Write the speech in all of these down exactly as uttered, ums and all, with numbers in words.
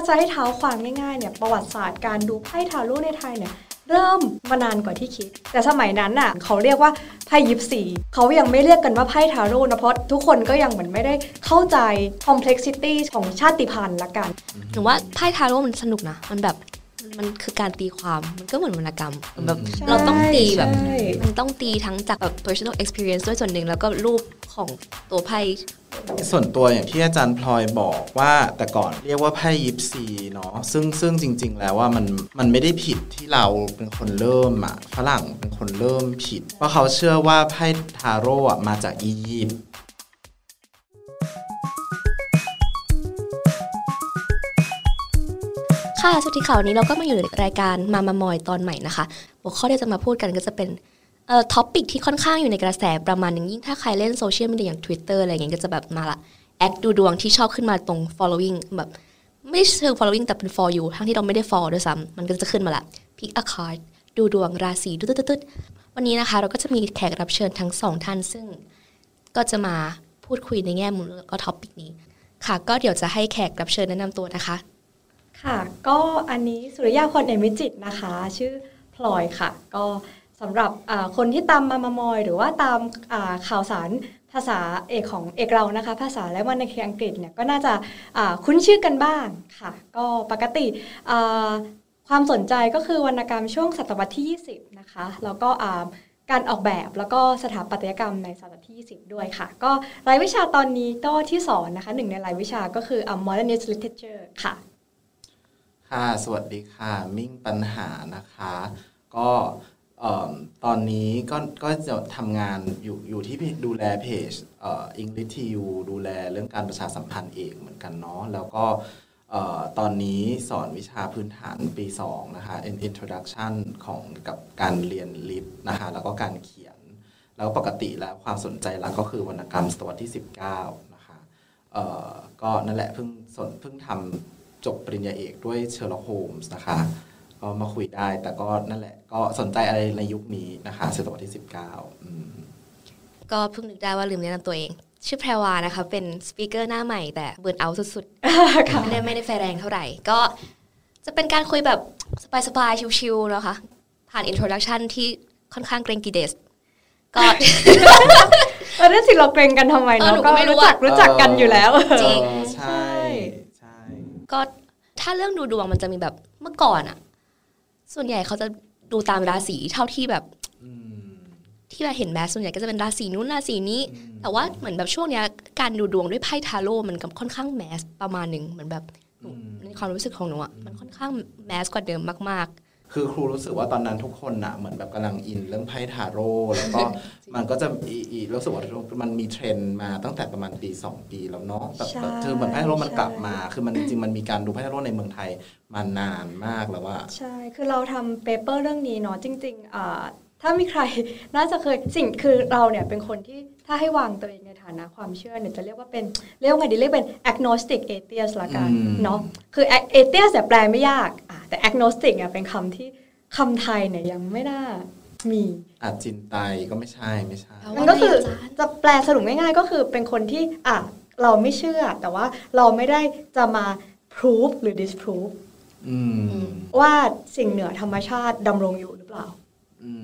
ถ้าจะให้เท้าความง่ายๆเนี่ยประวัติศาสตร์การดูไพ่ทาโร่ในไทยเนี่ยเริ่มมานานกว่าที่คิดแต่สมัยนั้นน่ะเขาเรียกว่าไพ่ยิปซีเขายังไม่เรียกกันว่าไพ่ทาโร่นะเพราะทุกคนก็ยังเหมือนไม่ได้เข้าใจ complexity ของชาติพันธุ์ละกันหนูว่าไพ่ทาโร่มันสนุกนะมันแบบมันคือการตีความมันก็เหมือนวรรณกรรมแบบเราต้องตีแบบมันต้องตีทั้งจากแบบ personal experience ด้วยส่วนหนึ่งแล้วก็รูปของตัวไพ่ส่วนตัวอย่างที่อาจารย์พลอยบอกว่าแต่ก่อนเรียกว่าไพ่ยิปซีเนาะซึ่งซึ่งจริงๆแล้วว่ามันมันไม่ได้ผิดที่เราเป็นคนเริ่มอ่ะฝรั่งเป็นคนเริ่มผิดเพราะเขาเชื่อว่าไพ่ทาโร่อ่ะมาจากอียิปต์ค่ะสวัสดีค่ะวันนี้เราก็มาอยู่ในรายการมามามอยตอนใหม่นะคะหัวข้อที่จะมาพูดกันก็จะเป็นเอ่อท็อปปิกที่ค่อนข้างอยู่ในกระแสประมาณนึงยิ่งถ้าใครเล่นโซเชียลมีเดียอย่าง Twitter อะไรอย่างเงี้ยก็จะแบบมาละแอคดูดวงที่ชอบขึ้นมาตรง following แบบไม่เชิง following แต่เป็น for you ทั้งที่เราไม่ได้ follow ด้วยซ้ำมันก็จะขึ้นมาละ Pick a card ดูดวงราศีตึ๊ดๆๆวันนี้นะคะเราก็จะมีแขกรับเชิญทั้งสองท่านซึ่งก็จะมาพูดคุยในแง่มุมแล้วก็ท็อปปิกนี้ค่ะก็เดี๋ยวจะให้แขกรับเชิญแนะนำตัวนะคะค่ะก็อันนี้สุริยาพรเอมิจิตนะคะชื่อพลอยค่ะก็สำหรับคนที่ตามมามามอยหรือว่าตามข่าวสารภาษาเอกของเอกเรานะคะภาษาและวรรณคดีอังกฤษเนี่ยก็น่าจะคุ้นชื่อกันบ้างค่ะก็ปกติความสนใจก็คือวรรณกรรมช่วงศตวรรษที่ยี่สิบนะคะแล้วก็การออกแบบแล้วก็สถาปัตยกรรมในศตวรรษที่ยี่สิบด้วยค่ะก็รายวิชาตอนนี้ก็ที่สอนนะคะหนึ่งในรายวิชาก็คือ Modernist Literature ค่ะค่ะสวัสดีค่ะมิ่งปัญหานะคะก็ตอนนี้ก็ก็จะทำงานอยู่อยู่ที่ดูแลเพจเอ่อ English ที ยู ดูแลเรื่องการประชาสัมพันธ์เองเหมือนกันเนาะแล้วก็ตอนนี้สอนวิชาพื้นฐานปีสองนะคะ Introduction ของกับการเรียนลิปนะคะแล้วก็การเขียนแล้วปกติแล้วความสนใจหลักก็คือวรรณกรรมศตวรรษที่สิบเก้านะคะเอ่อก็นั่นแหละเพิ่งสนเพิ่งทำจบปริญญาเอกด้วย Sherlock Holmes นะคะก็มาคุยได้แต่ก็นั่นแหละก็สนใจอะไรในยุคนี้นะคะศตวรรษที่สิบเก้าอืมก็เพิ่งนึกได้ว่าลืมแนะนำตัวเองชื่อแพรวานะคะเป็นสปีกเกอร์หน้าใหม่แต่เบิร์นเอาท์สุดๆไม่ได้ไม่ได้ไฟแรงเท่าไหร่ก็จะเป็นการคุยแบบสบายๆชิลๆนะคะผ่านอินโทรดักชั่นที่ค่อนข้างเกรงกีเดสก็เออนั่นสิเราเกรงกันทำไมเนาะก็รู้จักรู้จักกันอยู่แล้วจริงใช่ใช่ก็ถ้าเรื่องดูดวงมันจะมีแบบเมื่อก่อนอะส่วนใหญ่เขาจะดูตามราศีเท่าที่แบบที่เราเห็นแมสส่วนใหญ่ก็จะเป็นราศีนู้นราศีนี้แต่ว่าเหมือนแบบช่วงนี้การดูดวงด้วยไพ่ทาโร่มันก็ค่อนข้างแมสประมาณหนึ่งเหมือนแบบในความรู้สึกของหนูอ่ะมันค่อนข้างแมสกว่าเดิมมากๆคือครูรู้สึกว่าตอนนั้นทุกคนอ่ะเหมือนแบบกำลังอินเรื่องไพ่ทาโร่แล้วก็มันก็จะอีรู้สึกว่ามันมีเทรนด์มาตั้งแต่ประมาณปีสองปีแล้วเนาะแบบคือเหมือนไพ่ทาโร่มันกลับมาคือมันจริงๆมันมีการดูไพ่ทาโร่ในเมืองไทยมานานมากแล้วว่าใช่คือเราทำเปเปอร์เรื่องนี้เนาะจริงๆอ่าถ้ามีใครน่าจะเคยสิ่งคือเราเนี่ยเป็นคนที่ถ้าให้วางตัวเองในฐานะความเชื่อเนี่ยจะเรียกว่าเป็นเรียกไงดีเรียกเป็น agnostic atheist ละกันเนาะคือ atheist เนี่ยแปลไม่ยากแต่ agnostic เนี่ยเป็นคำที่คำไทยเนี่ยยังไม่น่ามีอาจินไตยก็ไม่ใช่ไม่ใช่มันก็คือจะแปลสรุปง่ายๆก็คือเป็นคนที่อ่ะเราไม่เชื่อแต่ว่าเราไม่ได้จะมา prove หรือ disproveว่าสิ่งเหนือธรรมชาติดำรงอยู่หรือเปล่า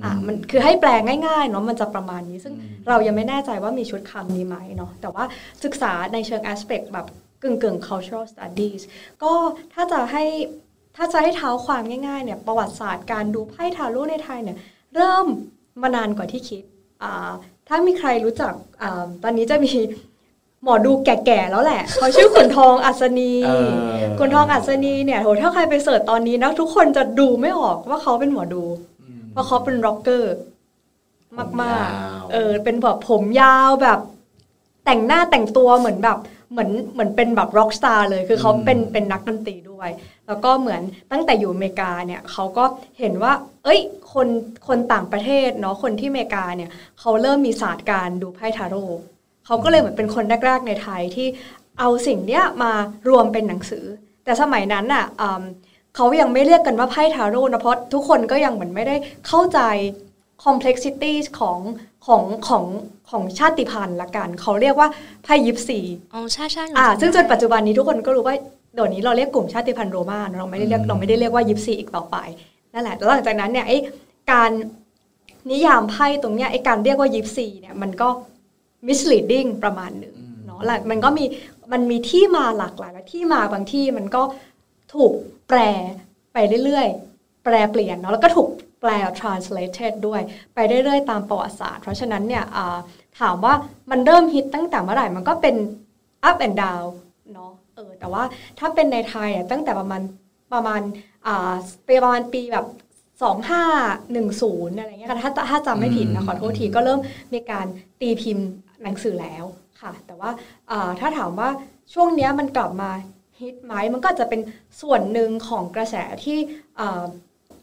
อ่ะมันคือให้แปลง่ายๆเนาะมันจะประมาณนี้ซึ่งเรายังไม่แน่ใจว่ามีชุดคำนี้ไหมเนาะแต่ว่าศึกษาในเชิง aspect แบบกึ่งๆ cultural studies ก็ถ้าจะให้ถ้าจะให้เท้าความง่ายๆเนี่ยประวัติศาสตร์การดูไพ่ทาโร่ในไทยเนี่ยเริ่มมานานกว่าที่คิดอ่าถ้ามีใครรู้จักอ่าตอนนี้จะมีหมอดูแก่ๆแล้วแหละเขาชื่อขุนทองอัศนีขุนทองอัศนีเนี่ยโหถ้าใครไปเสิร์ชตอนนี้นะทุกคนจะดูไม่ออกว่าเขาเป็นหมอดูเพราะเขาเป็นร็อกเกอร์มากๆเออเป็นแบบผมยาวแบบแต่งหน้าแต่งตัวเหมือนแบบเหมือนเหมือนเป็นแบบร็อกสตาร์เลยคือเขาเป็นเป็นนักดนตรีด้วยแล้วก็เหมือนตั้งแต่อยู่อเมริกาเนี่ยเขาก็เห็นว่าเอ้ยคนคนต่างประเทศเนาะคนที่อเมริกาเนี่ยเขาเริ่มมีศาสตร์การดูไพ่ทาโร่เขาก็เลยเหมือนเป็นคนแรกๆในไทยที่เอาสิ่งเนี้ยมารวมเป็นหนังสือแต่สมัยนั้นน่ะเขายังไม่เรียกกันว่าไพ่ทาโร่นะเพราะทุกคนก็ยังเหมือนไม่ได้เข้าใจ complexity ของของของของชาติพันธุ์ละกันเขาเรียกว่าไพ่ยิปซีอ๋อใช่ๆอ่าซึ่งจนปัจจุบันนี้ทุกคนก็รู้ว่า เดี๋ยวนี้เราเรียกกลุ่มชาติพันธุ์โรม่าเราไม่ได้เรียกเราไม่ได้เรียกว่ายิปซีอีกต่อไปนั่นแหละแล้วหลังจากนั้นเนี่ยไอ้การนิยามไพ่ตรงเนี้ยไอ้การเรียกว่ายิปซีเนี่ยมันก็ misleading ประมาณหนึ่งเนาะแล้วมันก็มีมันมีที่มาหลากหลายและที่มาบางที่มันก็ถูกแปลไปเรื่อยๆแปลเปลี่ยนเนาะแล้วก็ถูกแปล translated ด้วยไปเรื่อยๆตามประวัติศาสตร์เพราะฉะนั้นเนี่ยถามว่ามันเริ่มฮิตตั้งแต่เมื่อไหร่มันก็เป็น up and down เนาะเออแต่ว่าถ้าเป็นในไทยอ่ะตั้งแต่ประมาณประมาณอ่าประมาณปีแบบสองพันห้าร้อยสิบอะไรเงี้ยค่ะถ้าถ้าจำไม่ผิดนะขอโทษทีก็เริ่มมีการตีพิมพ์หนังสือแล้วค่ะแต่ว่าอ่าถ้าถามว่าช่วงเนี้ยมันกลับมาฮิตไหมมันก็จะเป็นส่วนหนึ่งของกระแสที่อ่า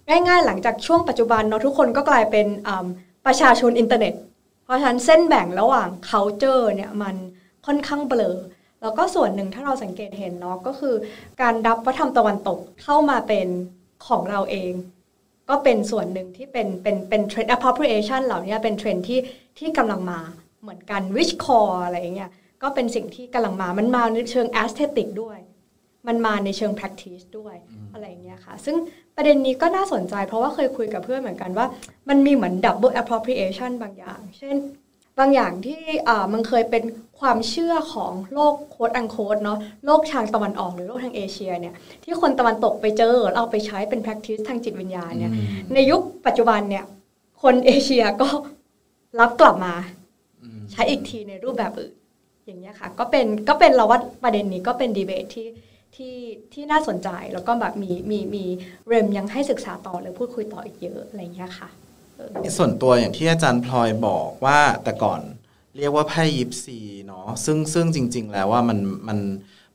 ง่ายๆหลังจากช่วงปัจจุบันเนาะทุกคนก็กลายเป็นอ่าประชาชนอินเทอร์เน็ตเพราะฉะนั้นเส้นแบ่งระหว่าง culture เนี่ยมันค่อนข้างเบลอแล้วก็ส่วนหนึ่งถ้าเราสังเกตเห็นเนาะก็คือการรับวัฒนธรรมตะวันตกเข้ามาเป็นของเราเองก็เป็นส่วนหนึ่งที่เป็นเป็นเป็นเทรนด์ appropriation เหล่านี้เป็นเทรนด์ที่ที่กำลังมาเหมือนกัน rich core อะไรอย่างเงี้ยก็เป็นสิ่งที่กำลังมามันมาในเชิง aesthetic ด้วยมันมาในเชิง practice ด้วยอะไรอย่างเงี้ยค่ะซึ่งประเด็นนี้ก็น่าสนใจเพราะว่าเคยคุยกับเพื่อนเหมือนกันว่ามันมีเหมือน double appropriation บางอย่างเช่นบางอย่างที่มันเคยเป็นความเชื่อของโลกโค้ดอังโค้ดเนาะโลกทางตะวันออกหรือโลกทางเอเชียเนี่ยที่คนตะวันตกไปเจอเอาไปใช้เป็น practice ทางจิตวิญญาณเนี่ยในยุคปัจจุบันเนี่ยคนเอเชียก็รับกลับมาใช้อีกทีในรูปแบบอื่นอย่างเงี้ยค่ะก็เป็นก็เป็นเราว่าประเด็นนี้ก็เป็นดีเบตที่ที่ที่น่าสนใจแล้วก็แบบมีมีมีเรมยังให้ศึกษาต่อหรือพูดคุยต่ออีกเยอะอะไรเงี้ยค่ะส่วนตัวอย่างที่อาจารย์พลอยบอกว่าแต่ก่อนเรียกว่าไพ่ยิปซีเนาะซึ่งซึ่งจริงๆแล้วว่ามันมัน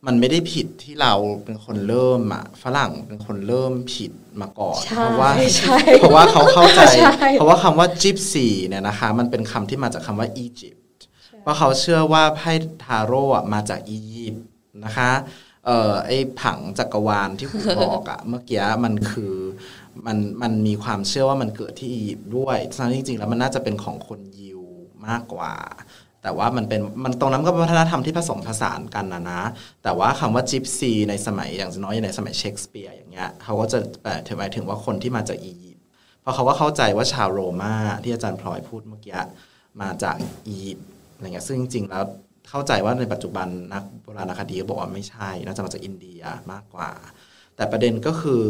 มันไม่ได้ผิดที่เราเป็นคนเริ่มอะฝรั่งเป็นคนเริ่มผิดมาก่อนเพราะว่าเพราะว่าเขาเข้าใจเพราะว่าคำว่าจิปซีเนี่ยนะคะมันเป็นคำที่มาจากคำว่าอียิปต์เพราะเขาเชื่อว่าไพ่ทาโร่มาจากอียิปต์นะคะเอ่อไอ้ผังจักรวาลที่คุณบอกอะเมื่อกี้มันคือมันมันมีความเชื่อว่ามันเกิดที่อียิปต์ด้วยฉะนั้นจริงๆแล้วมันน่าจะเป็นของคนยิวมากกว่าแต่ว่ามันเป็นมันตรงนั้นก็เป็นวัฒนธรรมที่ผสมผสานกันนะนะแต่ว่าคำว่าจิปซีในสมัยอย่างน้อยในสมัยเชคสเปียร์อย่างเงี้ยเขาก็จะแปลหมายถึงว่าคนที่มาจากอียิปต์เพราะเขาก็เข้าใจว่าชาวโรม่าที่อาจารย์พลอยพูดเมื่อกี้มาจากอียิปต์อะไรเงี้ยซึ่งจริงๆแล้วเข้าใจว่าในปัจจุบันนักโบราณคดีบอกว่าไม่ใช่น่าจะมาจากอินเดียมากกว่าแต่ประเด็นก็คือ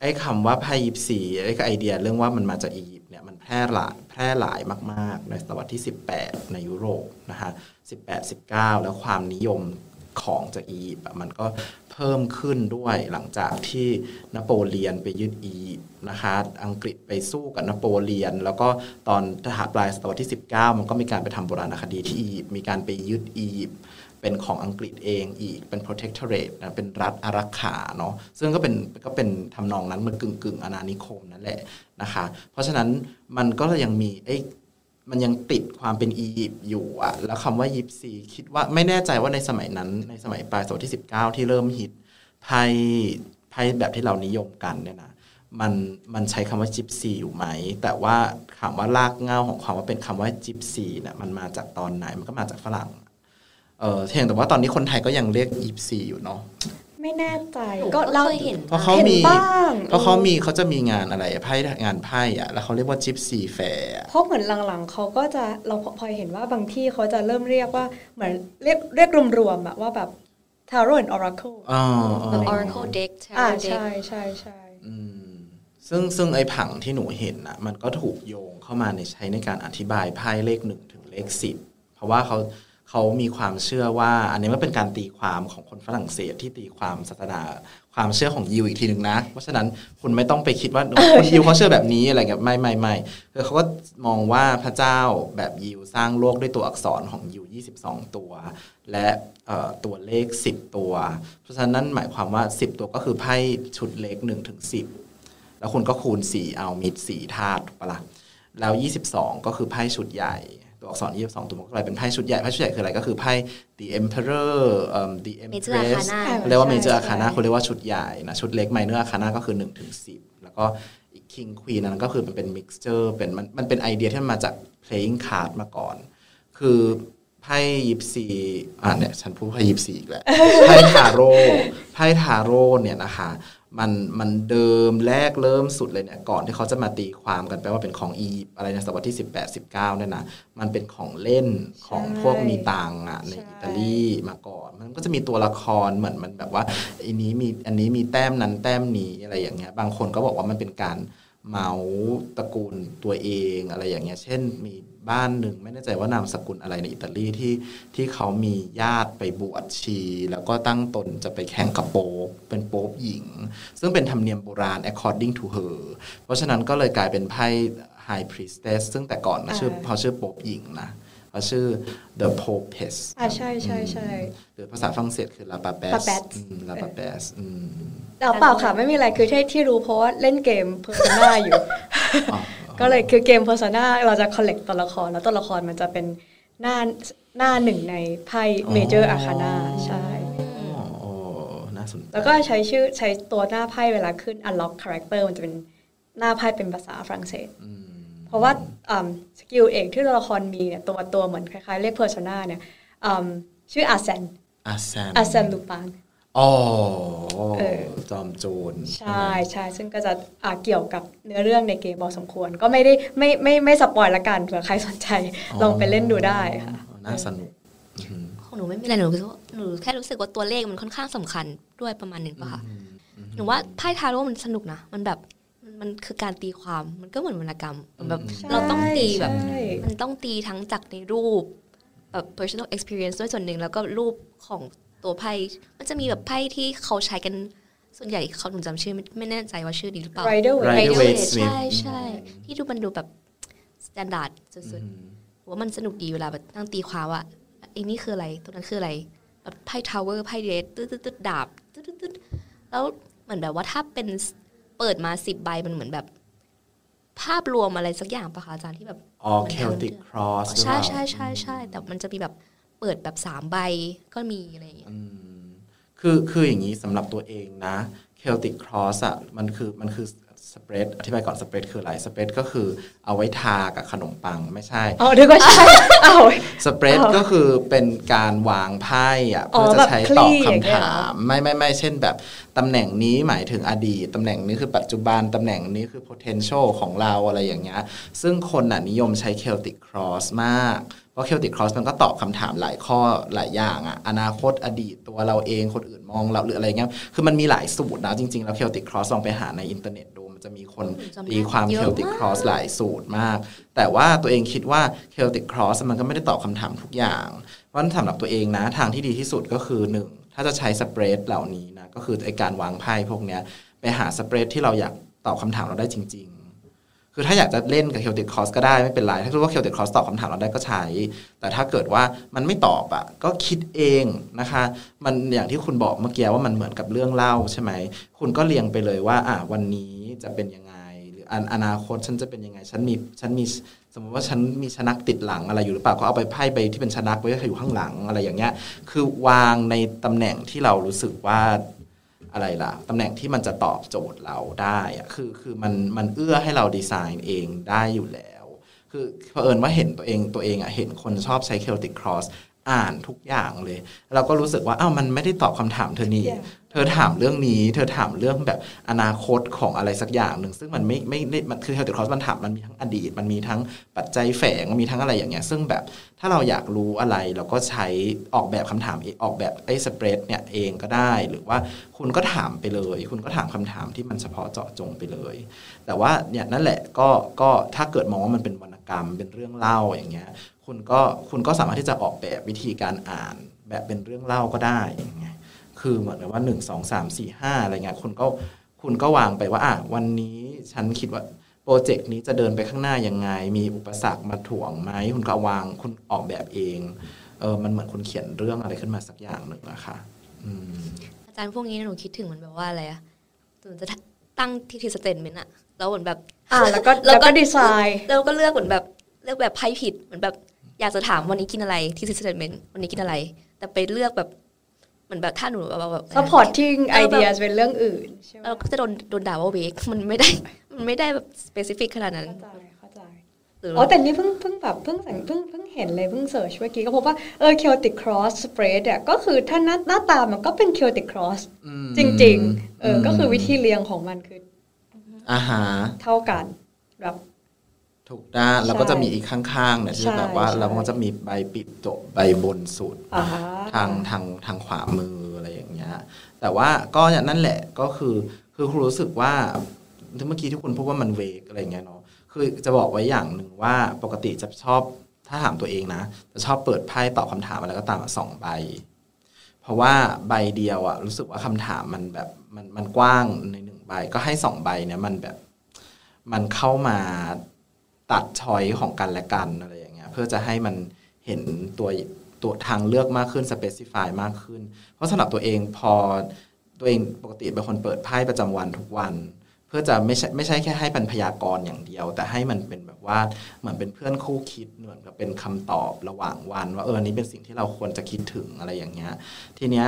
ไอ้คำว่าไพ่ยิปซีไอ้ไอเดียเรื่องว่ามันมาจากอียิปต์เนี่ยมันแพร่หลายแพร่หลายมากๆในศตวรรษที่สิบแปดในยุโรปนะฮะสิบแปด สิบเก้าแล้วความนิยมของจากอียิปต์มันก็เพิ่มขึ้นด้วยหลังจากที่นโปเลียนไปยึดอียิปต์นะคะอังกฤษไปสู้กับนโปเลียนแล้วก็ตอนทหารปลายศตวรรษที่สิบเก้ามันก็มีการไปทำโบราณคดีที่อียิปต์มีการไปยึดอียิปต์เป็นของอังกฤษเองอีกเป็น protectorate นะเป็นรัฐอารักขาเนาะซึ่งก็เป็นก็เป็นทำนองนั้นมันกึ่งกึ่งอาณานิคมนั่นแหละนะคะเพราะฉะนั้นมันก็ยังมีไอ้มันยังติดความเป็นอียิปต์อยู่อะแล้วคำว่ายิปซีคิดว่าไม่แน่ใจว่าในสมัยนั้นในสมัยปลายศตวรรษที่สิบเก้าที่เริ่มฮิตไพ่ไพ่แบบที่เรานิยมกันเนี่ยนะมันมันใช้คำว่าจิปซีอยู่ไหมแต่ว่าคำว่ารากเหง้าของความว่าเป็นคำว่าจิปซีเนี่ยมันมาจากตอนไหนมันก็มาจากฝรั่งเออเพียงแต่ว่าตอนนี้คนไทยก็ยังเรียกยิปซีอยู่เนาะไม่แน่ใจก็เราเคยเห็นเพราะเขามีเพราะเขามีเขาจะมีงานอะไรไพ่งานไพ่อะแล้วเขาเรียกว่าจิปซีแฟร์เพราะเหมือนหลังๆเขาก็จะเราพอเห็นว่าบางที่เขาจะเริ่มเรียกว่าเหมือนเรียกเรียกรวมๆอะว่าแบบทาโร่ and oracle อ๋อ oracle deck อ่าใช่ใช่ใช่ซึ่งซึ่งไอ้ผังที่หนูเห็นอะมันก็ถูกโยงเข้ามาในใช้ในการอธิบายไพ่เลขหนึ่งถึงเลขสิบเพราะว่าเขาเขามีความเชื่อว่าอันนี้มันเป็นการตีความของคนฝรั่งเศสที่ตีความศาสนาความเชื่อของยิวอีกทีนึงนะเพราะฉะนั้นคุณไม่ต้องไปคิดว่าคนยิวเขาเชื่อแบบนี้อะไรเงี้ยไม่ไม่ไม่คือเขาก็มองว่าพระเจ้าแบบยิวสร้างโลกด้วยตัวอักษรของยิวยี่สิบสองตัวและตัวเลขสิบตัวเพราะฉะนั้นหมายความว่าสิบตัวก็คือไพ่ชุดเลขหนึ่งถึงสิบแล้วคุณก็คูณสี่เอามีสี่ธาตุถูกปะล่ะแล้วยี่สิบสองก็คือไพ่ชุดใหญ่ตัวอักษรยี่สิบสองตัวมันก็เลยเป็นไพ่ชุดใหญ่ไพ่ชุดใหญ่คืออะไรก็คือไพ่ the emperor um, the empress เรียกว่า major arcana เขาเรียกว่าชุดใหญ่นะชุดเล็ก minor arcana ก็คือหนึ่งถึงสิบแล้วก็ king queen นั้นก็คือมันเป็น mixture เป็นมันมันเป็นไอเดียที่มันมาจาก playing card มาก่อนคือไพ ไพ่ยิปซีอ่ะเนี่ยฉันพูดไพ่ยิปซีอีกแล้วไพ่ทาโร่ไพ่ทาโร่เนี่ยนะคะมันมันเดิมแรกเริ่มสุดเลยเนี่ยก่อนที่เขาจะมาตีความกันแปลว่าเป็นของอียิปต์อะไรในศตวรรษที่สิบแปด สิบเก้าเนี่ยนะมันเป็นของเล่นของพวกมีตังอ่ะในอิตาลีมาก่อนมันก็จะมีตัวละครเหมือนมันแบบว่าอันนี้มีอันนี้มีแต้มนั้นแต้มนี้อะไรอย่างเงี้ยบางคนก็บอกว่ามันเป็นการเมาตระกูลตัวเองอะไรอย่างเงี้ยเช่นมีบ้านหนึ่งไม่แน่ใจว่านามสกุลอะไรในอิตาลีที่ที่เขามีญาติไปบวชชีแล้วก็ตั้งตนจะไปแข่งกับโป๊ปเป็นโป๊ปหญิงซึ่งเป็นธรรมเนียมโบราณ according to her เพราะฉะนั้นก็เลยกลายเป็นไพ่ high priestess ซึ่งแต่ก่อนนะชื่อเขาชื่อโป๊ปหญิงนะเขาชื่อ the popes อ่ะใช่ใช่ใช่หรือภาษาฝรั่งเศสคือ la papesse la papesse แต่เปล่าค่ะไม่มีอะไรคือที่ที่รู้เพราะว่าเล่นเกม Persona อยู่ก็เลยคือเกม Persona เราจะ collect ตัวละครแล้วตัวละครมันจะเป็นหน้าหน้าหนึ่งในไพ่ Major Arcana ใช่น่าสนใจแล้วก็ใช้ชื่อใช้ตัวหน้าไพ่เวลาขึ้น unlock character มันจะเป็นหน้าไพ่เป็นภาษาฝรั่งเศสเพราะว่าสกิลเอกที่ตัวละครมีเนี่ยตัวตัวเหมือนคล้ายๆเรียก Persona เนี่ยชื่อ Arsène Arsène Arsène Lupinอ๋อจอมโจรใช่ใช่ซึ่งก็จะเกี่ยวกับเนื้อเรื่องในเกมพอสมควรก็ไม่ได้ไม่ไม่ไม่สปอยละกันเผื่อใครสนใจลองไปเล่นดูได้ค่ะน่าสนุกของหนูไม่มีอะไรหนูหนูแค่รู้สึกว่าตัวเลขมันค่อนข้างสำคัญด้วยประมาณนึงป่ะค่ะหนูว่าไพ่ทาโร่มันสนุกนะมันแบบมันคือการตีความมันก็เหมือนวรรณกรรมแบบเราต้องตีแบบมันต้องตีทั้งจากในรูปแบบ personal experience ด้วยส่วนหนึ่งแล้วก็รูปของตัวไพ่มันจะมีแบบไพ่ที่เขาใช้กันส่วนใหญ่เขาหนูจำชื่อไม่แน่ใจว่าชื่อดีหรือเปล่า Rider Waite ใช่ใช่ที่ดูมันดูแบบ standard สุดๆว่ามันสนุกดีเวลาแบบนั่งตีความว่าไอ้นี่คืออะไรตัวนั้นคืออะไรแบบไพ่ Tower ไพ่ Red ตึ๊ดๆดาบตึ๊ดๆแล้วเหมือนแบบว่าถ้าเป็นเปิดมาสิบใบมันเหมือนแบบภาพรวมอะไรสักอย่างปะคะอาจารย์ที่แบบอ๋อ Celtic Cross ใช่ใช่ใช่ใช่แต่มันจะมีแบบเปิดแบบสามใบก็มีอะไรอย่างเงี้ยคือคืออย่างนี้สำหรับตัวเองนะ Celtic Cross อ่ะมันคือมันคือสเปรดอธิบายก่อนสเปรดคืออะไรสเปรดก็คือเอาไว้ทากับขนมปังไม่ใช่อ๋อเดี๋ยวก็ใช่อ้าวสเปรดก็คือเป็นการวางไพ่อ่ะเพื่อจะใช้ตอบคำถามไม่ไม่ไม่เช่นแบบตำแหน่งนี้หมายถึงอดีตตำแหน่งนี้คือปัจจุบันตำแหน่งนี้คือ potential ของเราอะไรอย่างเงี้ยซึ่งคนน่ะนิยมใช้ Celtic Cross มากเพราะ Celtic Cross มันก็ตอบคำถามหลายข้อหลายอย่างอะอนาคตอดีตตัวเราเองคนอื่นมองเราหรืออะไรเงี้ยคือมันมีหลายสูตรนะจริงๆแล้ว Celtic Cross ลองไปหาในอินเทอร์เน็ตดูมันจะมีคนตีความ Celtic Cross หลายสูตรมากแต่ว่าตัวเองคิดว่า Celtic Cross มันก็ไม่ได้ตอบคำถามทุกอย่างเพราะฉะนั้นสำหรับตัวเองนะทางที่ดีที่สุดก็คือหนึ่งถ้าจะใช้สเปรดเหล่านี้นะก็คือไอ้การวางไพ่พวกเนี้ยไปหาสเปรดที่เราอยากตอบคำถามเราได้จริงๆคือถ้าอยากจะเล่นกับ Celtic Cross ก็ได้ไม่เป็นไรถ้ารู้ว่า Celtic Cross ตอบคำถามเราได้ก็ใช้แต่ถ้าเกิดว่ามันไม่ตอบอ่ะก็คิดเองนะคะมันอย่างที่คุณบอกเมื่อกี้ว่ามันเหมือนกับเรื่องเล่าใช่ไหมคุณก็เรียงไปเลยว่าอ่ะวันนี้จะเป็นยังไงหรืออนาคตฉันจะเป็นยังไงฉันมีฉันมีสมมติว่าฉันมีชนักติดหลังอะไรอยู่หรือเปล่าก็เอาไปไพ่ใบที่เป็นชนักไว้ให้อยู่ข้างหลังอะไรอย่างเงี้ยคือวางในตำแหน่งที่เรารู้สึกว่าอะไรล่ะตำแหน่งที่มันจะตอบโจทย์เราได้อะคือคือมันมันเอื้อให้เราดีไซน์เองได้อยู่แล้วคือเผอิญว่าเห็นตัวเองตัวเองอะเห็นคนชอบใช้ Celtic Cross อ่านทุกอย่างเลยเราก็รู้สึกว่าอ้าวมันไม่ได้ตอบคำถามเธอนี่ yeah. เธอถามเรื่องนี้เธอถามเรื่องแบบอนาคตของอะไรสักอย่างหนึ่งซึ่งมันไม่ไม่มันคือ Celtic Cross มันถามมันมีทั้งอดีตมันมีทั้งปัจจัยแฝงมีทั้งอะไรอย่างเงี้ยซึ่งแบบถ้าเราอยากรู้อะไรเราก็ใช้ออกแบบคำถามออกแบบไอ้สเปรดเนี่ยเองก็ได้หรือว่าคุณก็ถามไปเลยคุณก็ถามคำถามที่มันเฉพาะเจาะจงไปเลยแต่ว่าเนี่ยนั่นแหละก็ก็ถ้าเกิดมองว่ามันเป็นวรรณกรรมเป็นเรื่องเล่าอย่างเงี้ยคุณก็คุณก็สามารถที่จะออกแบบวิธีการอ่านแบบเป็นเรื่องเล่าก็ได้อย่างเงี้ยคือเหมือนกับว่าหนึ่ง สอง สาม สี่ ห้าอะไรเงี้ยคุณก็คุณก็วางไปว่าอ่ะวันนี้ฉันคิดว่าโปรเจกต์นี้จะเดินไปข้างหน้ายังไงมีอุปสรรคมาถ่วงไหมคุณก็วางคุณออกแบบเองเออมันเหมือนคุณเขียนเรื่องอะไรขึ้นมาสักอย่างหนึ่งนะคะอาจารย์พวกนี้หนูคิดถึงมันแบบว่าอะไรอะหนูจะตั้งทีทีสเตทเมนต์อะแล้วเหมือนแบบอ่าแล้วก็แล้วก็ดีไซน์แล้วก็เลือกเหมือนแบบเลือกแบบไพ่ผิดเหมือนแบบอยากจะถามวันนี้กินอะไรทีทีสเตทเมนต์วันนี้กินอะไรแต่ไปเลือกแบบเหมือนแบบถ้าหนูแบบซัพพอร์ตทิ้งไอเดียเป็นเรื่องอื่นใช่ไหมเราก็จะโดนโดนด่าว่าเวกมันไม่ได้มันไม่ได้แบบสเปซิฟิกขนาดนั้นเข้าใจเข้าใจ อ๋อแต่นี่เพิ่งเพิ่งแบบเพิ่งสังเพิ่งเพิ่งเห็นเลยเพิ่งเสิร์ชเมื่อกี้ก็พบว่าเออ Celtic Cross Spread เนี่ยก็คือถ้าหน้าหน้าตามันก็เป็น Celtic Cross จริงๆเออก็คือวิธีเรียงของมันคืออาหารเท่ากันแบบถูกด้านแล้วก็จะมีอีกข้างๆเนี่ยที่แบบว่าแล้วมันจะมีใบปิดจบใบบนสุดทางทางทางขวามืออะไรอย่างเงี้ยแต่ว่าก็อย่างนั้นแหละก็คือคือครูรู้สึกว่าเมื่อกี้ที่คุณพูดว่ามันเวกอะไรอย่างเงี้ยเนาะคือจะบอกไว้อย่างหนึ่งว่าปกติจะชอบถ้าถามตัวเองนะจะชอบเปิดไพ่ตอบคำถามอะไรก็ตามสองใบเพราะว่าใบเดียวอะรู้สึกว่าคำถามมันแบบมันมันกว้างในหนึ่งใบก็ให้สองใบเนี่ยมันแบบมันเข้ามาตัดชอยของกันและกันอะไรอย่างเงี้ยเพื่อจะให้มันเห็นตัวตัวทางเลือกมากขึ้นสเปซิฟายมากขึ้นเพราะสำหรับตัวเองพอตัวเองปกติเป็นคนเปิดไพ่ประจำวันทุกวันเพื่อจะไม่ใช่ไม่ใช่แค่ให้เป็นพยากรณ์อย่างเดียวแต่ให้มันเป็นแบบว่าเหมือนเป็นเพื่อนคู่คิดเหมือนกับเป็นคำตอบระหว่างวันว่าเออนี้เป็นสิ่งที่เราควรจะคิดถึงอะไรอย่างเงี้ยทีเนี้ย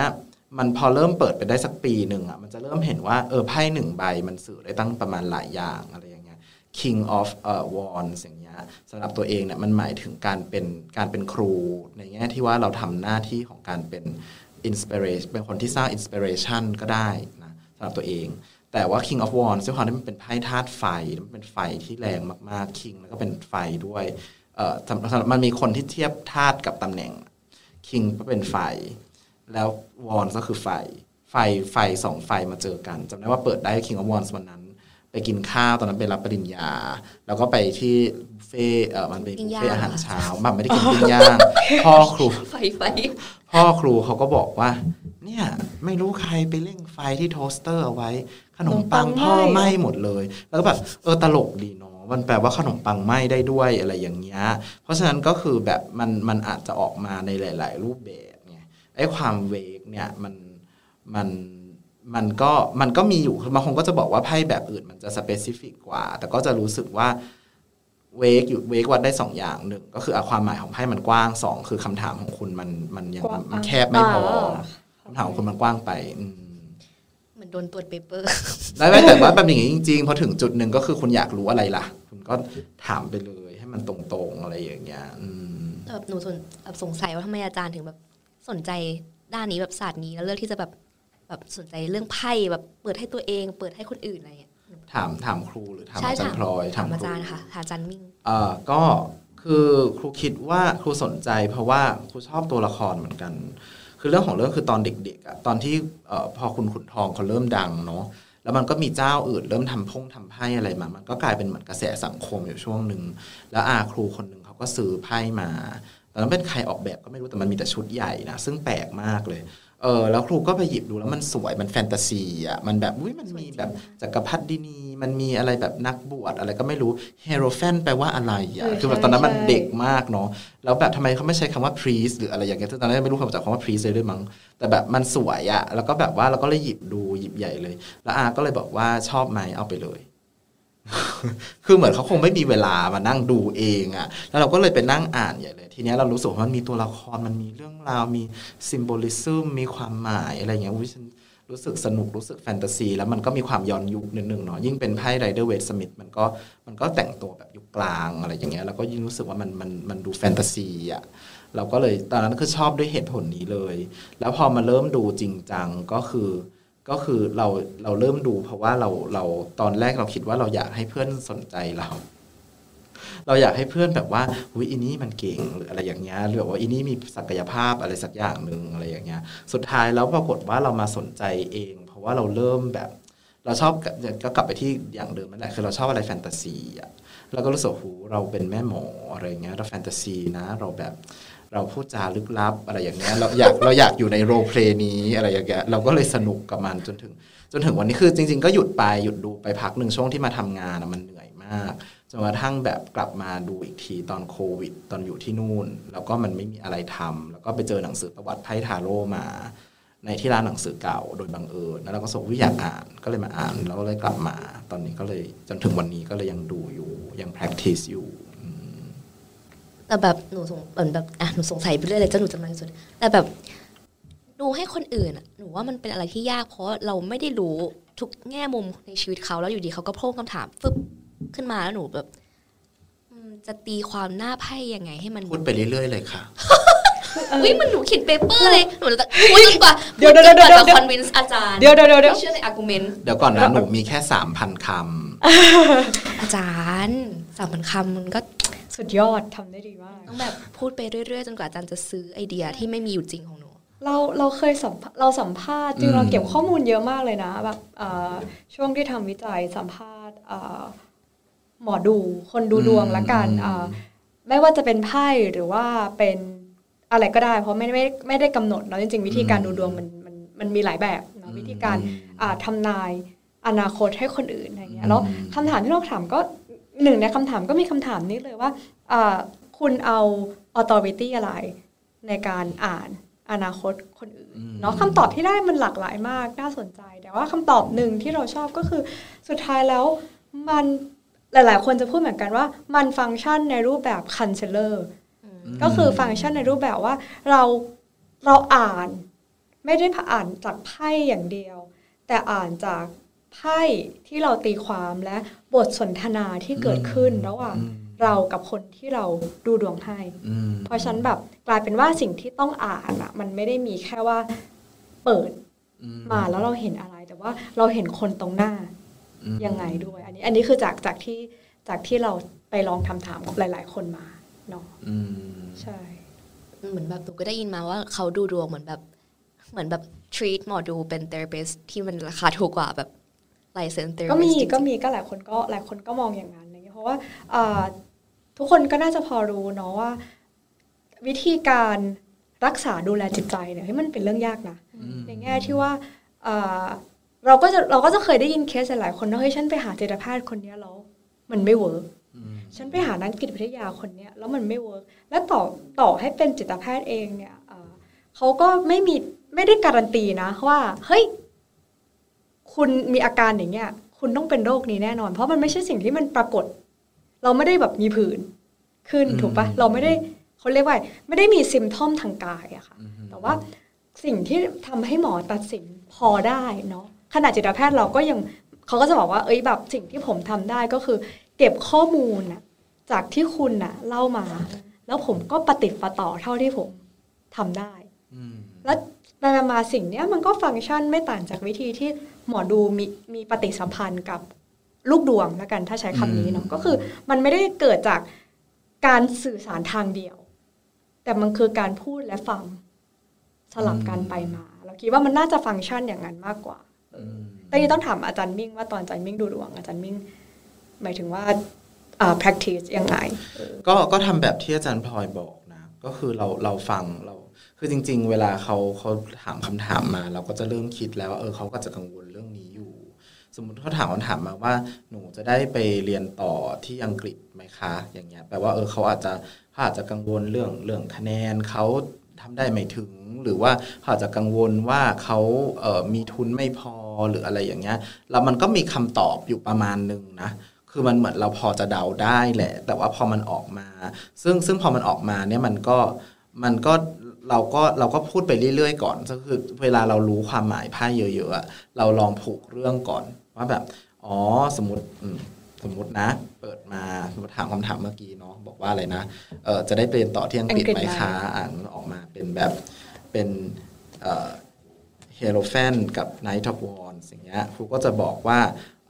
มันพอเริ่มเปิดไปได้สักปีหนึ่งอ่ะมันจะเริ่มเห็นว่าเออไพ่หนึ่งใบมันสื่อได้ตั้งประมาณหลายอย่างอะไรอย่างเงี้ย King of uh, Wands อย่างเงี้ยสำหรับตัวเองเนี่ยมันหมายถึงการเป็นการเป็นครูในแง่ที่ว่าเราทำหน้าที่ของการเป็น inspiration เป็นคนที่สร้าง inspiration ก็ได้นะสำหรับตัวเองแต่ว่า King of Wands ด้วยความที่มันเป็นไพ่ธาตุไฟมันเป็นไฟที่แรงมากๆ King แล้วก็เป็นไฟด้วยเอ่อมันมีคนที่เทียบธาตุกับตำแหน่ง King ก็เป็นไฟแล้ว Wands ก็คือไฟไฟไฟสองไฟมาเจอกันจำได้ว่าเปิดได้ King of Wands วันนั้นไปกินข้าวตอนนั้นไปรับปริญญาแล้วก็ไปที่บุฟเฟ่เอ่อมันเป็นบุฟเฟ่อาหารเช้ามันไม่ได้กินปิ้งย่างพ่อครูไฟไฟพ่อครูเขาก็บอกว่าเนี่ยไม่รู้ใครไปเร่งไฟที่โทสเตอร์เอาไว้ขนมปังพ่อไหม้หมดเลยแล้วก็แบบเออตลกดีเนาะมันแปลว่าขนมปังไหม้ได้ด้วยอะไรอย่างเงี้ยเพราะฉะนั้นก็คือแบบมันมันอาจจะออกมาในหลายๆรูปแบบไงไอ้ความเวกเนี่ยมันมันมันก็มันก็มีอยู่บางคนก็จะบอกว่าไพ่แบบอื่นมันจะสเปซิฟิกกว่าแต่ก็จะรู้สึกว่าเวกอยู่เวกวัดได้สองอย่างหนึ่งก็คือความหมายของไพ่มันกว้างสองคือคำถามของคุณมันมันยังมันแคบไม่พอคำถามของคุณมันกว้างไปเหมือนโดนตรวจเปเปอร์ได้ไหมแต่ว่าแบบอย่างนี้จริงๆพอถึงจุดหนึ่งก็คือคุณอยากรู้อะไรล่ะคุณก็ถามไปเลยให้มันตรงๆอะไรอย่างเงี้ยแบบหนูสงสัยว่าทำไมอาจารย์ถึงแบบสนใจด้านนี้แบบศาสตร์นี้แล้วเลือกที่จะแบบแบบสนใจเรื่องไพ่แบบเปิดให้ตัวเองเปิดให้คนอื่นอะไรอย่างเงี้ยถามถามครูหรือถามอาจารย์พลอยถามอาจารย์ค่ะถามอาจารย์มิ่งเอ่อก็คือครูคิดว่าครูสนใจเพราะว่าครูชอบตัวละครเหมือนกันคือเรื่องของเรื่องคือตอนเด็กๆอ่ะตอนที่เอ่อพอคุณขุนทองเขาเริ่มดังเนาะแล้วมันก็มีเจ้าอื่นเริ่มทำพงทำไพ่อะไรมามันก็กลายเป็นเหมือนกระแสสังคมอยู่ช่วงนึงแล้วอาครูคนนึงเขาก็ซื้อไพ่มาตอนนั้นเป็นใครออกแบบก็ไม่รู้แต่มันมีแต่ชุดใหญ่นะซึ่งแปลกมากเลยเออแล้วครูก็ไปหยิบดูแล้วมันสวยมันแฟนตาซีอ่ะมันแบบอุ้ยมันมีแบบจักรพรรดินีมันมีอะไรแบบนักบวชอะไรก็ไม่รู้เฮโรแฟนแปลว่าอะไรอ่ะคือแบบตอนนั้นมันเด็กมากเนาะแล้วแบบทำไมเขาไม่ใช้คำว่า priest หรืออะไรอย่างเงี้ยตอนนั้นไม่รู้คำจากคำว่า priest เลยด้วยมั้งแต่แบบมันสวยอ่ะแล้วก็แบบว่าเราก็เลยหยิบดูหยิบใหญ่เลยแล้วอาก็เลยบอกว่าชอบไหมเอาไปเลยคือเหมือนเขาคงไม่มีเวลามานั่งดูเองอะแล้วเราก็เลยไปนั่งอ่านใหญ่เลยทีนี้เรารู้สึกว่ามันมีตัวละครมันมีเรื่องราวมีซิมโบลิซึมมีความหมายอะไรอย่างเงี้ยอุ้ยฉันรู้สึกสนุกรู้สึกแฟนตาซีแล้วมันก็มีความย้อนยุคนิดนึงเนาะยิ่งเป็นไพ่ไรเดอร์เวทสมิธมันก็มันก็แต่งตัวแบบยุคกลางอะไรอย่างเงี้ยแล้วก็ยิ่งรู้สึกว่ามันมันมันดูแฟนตาซีอะเราก็เลยตอนนั้นคือชอบด้วยเหตุผลนี้เลยแล้วพอมาเริ่มดูจริงจังก็คือก็คือเราเราเริ่มดูเพราะว่าเราเราตอนแรกเราคิดว่าเราอยากให้เพื่อนสนใจเราเราอยากให้เพื่อนแบบว่าอุ๊ยอีนี่มันเก่งหรืออะไรอย่างเงี้ยหรือว่าอีนี่มีศักยภาพอะไรสักอย่างนึงอะไรอย่างเงี้ยสุดท้ายแล้วปรากฏว่าเรามาสนใจเองเพราะว่าเราเริ่มแบบเราชอบก็กลับไปที่อย่างเดิมนั่นแหละคือเราชอบอะไรแฟนตาซีอ่ะเราก็รู้สึกหูเราเป็นแม่หมออะไรอย่างเงี้ยเราแฟนตาซีนะเราแบบเราพูดจาลึกลับอะไรอย่างเงี้ยเราอยากเราอยากอยู่ในโรลเพลย์นี้อะไรอย่างเงี้ยเราก็เลยสนุกกับมันจนถึงจนถึงวันนี้คือจริงๆก็หยุดไปหยุดดูไปพักหนึ่งช่วงที่มาทำงานมันเหนื่อยมากจนกระทั่งแบบกลับมาดูอีกทีตอนโควิดตอนอยู่ที่นู่นแล้วก็มันไม่มีอะไรทำแล้วก็ไปเจอหนังสือประวัติไพ่ทาโร่มาในที่ร้านหนังสือเก่าโดยบังเอิญแล้วเราก็ส่งวิอยากอ่านก็เลยมาอ่านแล้วเลยกลับมาตอนนี้ก็เลยจนถึงวันนี้ก็เลยยังดูอยู่ยัง practice อยู่แต่แบบหนูสงแบบอ่ะหนูสงสัยไปเรื่อยเลยจนหนูจำได้สุดแต่แบบดูให้คนอื่นอ่ะหนูว่ามันเป็นอะไรที่ยากเพราะเราไม่ได้รู้ทุกแง่มุมในชีวิตเขาแล้วอยู่ดีเขาก็โพล่งคำถามฟึบขึ้นมาแล้วหนูแบบ จะตีความหน้าไพ่ยังไงให้มันพูดไปเรื่อยๆเลยค่ะอุ้ยมันหนูเขียนเปเปอร์เลยหนูจะพูดจนกว่าเดี๋ยวเดี๋ยวเดี๋ยวเดี๋ยวคอนวินส์อาจารย์เดี๋ยวเดี๋ยวเดี๋ยวเชื่อในอาร์กิวเมนต์เดี๋ยวก่อนนะหนูมีแค่ สามพัน คำอาจารย์ สามพัน คำมันก็สุดยอดทำได้ดีมากต้องแบบพูดไปเรื่อยๆจนกว่าอาจารย์จะซื้อไอเดียที่ไม่มีอยู่จริงของหนูเราเราเคยสัมเราสัมภาษณ์จริงเราเก็บข้อมูลเยอะมากเลยนะแบบช่วงที่ทำวิจัยสัมภาษณ์หมอดูคนดูดวงละกันไม่ว่าจะเป็นไพ่หรือว่าเป็นอะไรก็ได้เพราะไม่ไม่ไม่ได้กำหนดเนาะจริงๆวิธีการดูดวงมันมันมันมีหลายแบบเนาะวิธีการทำนายอนาคตให้คนอื่นอะไรเงี้ยแล้วคำถามที่เราถามก็หนึ่งในคำถามก็มีคำถามนี้เลยว่าคุณเอา authority อะไรในการอ่านอนาคตคนอื่นเนาะคำตอบที่ได้มันหลากหลายมากน่าสนใจแต่ว่าคำตอบหนึ่งที่เราชอบก็คือสุดท้ายแล้วมันหลายๆคนจะพูดเหมือนกันว่ามันฟังก์ชันในรูปแบบ counselor ก็คือฟังก์ชันในรูปแบบว่าเราเราอ่านไม่ได้อ่านจากไพ่อย่างเดียวแต่อ่านจากไพ่ที่เราตีความและบทสนทนาที่เกิดขึ้นระหว่างเรากับคนที่เราดูดวงให้เพราะฉันแบบกลายเป็นว่าสิ่งที่ต้องอ่านอะมันไม่ได้มีแค่ว่าเปิดมาแล้วเราเห็นอะไรแต่ว่าเราเห็นคนตรงหน้ายังไงด้วยอันนี้อันนี้คือจากจากที่จากที่เราไปลองทำถามกับหลายๆคนมาเนาะใช่เหมือนแบบหนูก็ได้ยินมาว่าเขาดูดวงเหมือนแบบเหมือนแบบ treat หมอดูเป็น therapist ที่มันราคาถูกกว่าแบบ license therapist ก็มีก็มีก็หลายคนก็หลายคนก็มองอย่างนั้นเพราะว่าทุกคนก็น่าจะพอรู้เนาะว่าวิธีการรักษาดูแลจิตใจเนี่ยให้มันเป็นเรื่องยากนะในแง่ที่ว่าเราก็จะเราก็จะเคยได้ยินเคสหลายคนว่าเฮ้ยฉันไปหาจิตแพทย์คนนี้แล้วมันไม่เวิร์กฉันไปหานักจิตวิทยาคนนี้แล้วมันไม่เวิร์กและต่อต่อให้เป็นจิตแพทย์เองเนี่ยเขาก็ไม่มีไม่ได้การันตีนะว่าเฮ้ยคุณมีอาการอย่างเงี้ยคุณต้องเป็นโรคนี้แน่นอนเพราะมันไม่ใช่สิ่งที่มันปรากฏเราไม่ได้แบบมีผื่นขึ้นถูกปะเราไม่ได้เขาเรียกว่าไม่ได้มีซิมทอมทางกายอะค่ะแต่ว่าสิ่งที่ทำให้หมอตัดสินพอได้เนาะขณะจิตแพทย์เราก็ยังเขาก็จะบอกว่าเอ้ยแบบสิ่งที่ผมทำได้ก็คือเก็บข้อมูลนะจากที่คุณนะเล่ามาแล้วผมก็ปฏิบัติต่อเท่าที่ผมทำได้แล้วไปมาสิ่งเนี้ยมันก็ฟังก์ชันไม่ต่างจากวิธีที่หมอดูมีมีปฏิสัมพันธ์กับลูกดวงละกันถ้าใช้คำนี้เนาะก็คือมันไม่ได้เกิดจากการสื่อสารทางเดียวแต่มันคือการพูดและฟังสลับกันไปมาเราคิดว่ามันน่าจะฟังก์ชันอย่างนั้นมากกว่าแต่ยังต้องถามอาจารย์มิ่งว่าตอนอาจารย์มิ่งดูดวงอาจารย์มิ่งหมายถึงว่า uh, practice ยังไงก็ก็ทำแบบที่อาจารย์พลอยบอกนะก็คือเราเราฟังเราคือจริงๆเวลาเขาเขาถามคำถามมาเราก็จะเริ่มคิดแล้วเออเขาก็จะกังวลเรื่องนี้อยู่สมมติเขาถามคำถามมาว่าหนูจะได้ไปเรียนต่อที่อังกฤษไหมคะอย่างเงี้ยแปลว่าเออเขาอาจจะเขาอาจจะกังวลเรื่องเรื่องคะแนนเขาทำได้ไม่ถึงหรือว่าเขาอาจจะกังวลว่าเขาเอ่อมีทุนไม่พอหรืออะไรอย่างเงี้ยแล้วมันก็มีคำตอบอยู่ประมาณนึงนะคือมันเหมือนเราพอจะเดาได้แหละแต่ว่าพอมันออกมาซึ่งซึ่งพอมันออกมาเนี่ยมันก็มันก็เราก็เราก็พูดไปเรื่อยๆก่อนก็คือเวลาเรารู้ความหมายไพ่เยอะๆเราลองผูกเรื่องก่อนว่าแบบอ๋อสมมติสมมตินะเปิดมาสมมติถามคำถามเมื่อกี้เนาะบอกว่าอะไรนะเออจะได้เรียนต่อที่อังกฤษไหมคะอ่านออกมาเป็นแบบเป็นเอ่อ Hierophant กับ Knight of Wands อย่างเงี้ยครูก็จะบอกว่า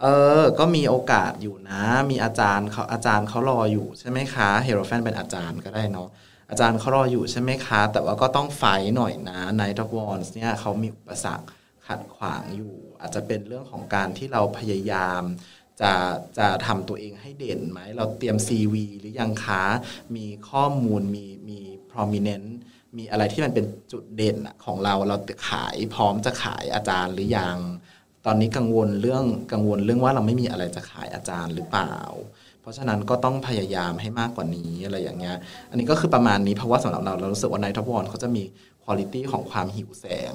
เออก็มีโอกาสอยู่นะมีอาจารย์เขาอาจารย์เขารออยู่ใช่ไหมคะ Hierophant เป็นอาจารย์ก็ได้เนาะอาจารย์เขารออยู่ใช่ไหมคะแต่ว่าก็ต้องไฟท์หน่อยนะ Knight of Wands เนี่ยเขามีอุปสรรคขัดขวางอยู่อาจจะเป็นเรื่องของการที่เราพยายามจะจะทำตัวเองให้เด่นไหมเราเตรียม ซี วี หรือยังคะมีข้อมูลมีมี prominent มีอะไรที่มันเป็นจุดเด่นของเราเราขายพร้อมจะขายอาจารย์หรือยังตอนนี้กังวลเรื่องกังวลเรื่องว่าเราไม่มีอะไรจะขายอาจารย์หรือเปล่าเพราะฉะนั้นก็ต้องพยายามให้มากกว่านี้อะไรอย่างเงี้ยอันนี้ก็คือประมาณนี้เพราะว่าสำหรับเราเรารู้สึกว่าไนท์ท็อปวอนเขาจะมีคุณภาพของความหิวแสง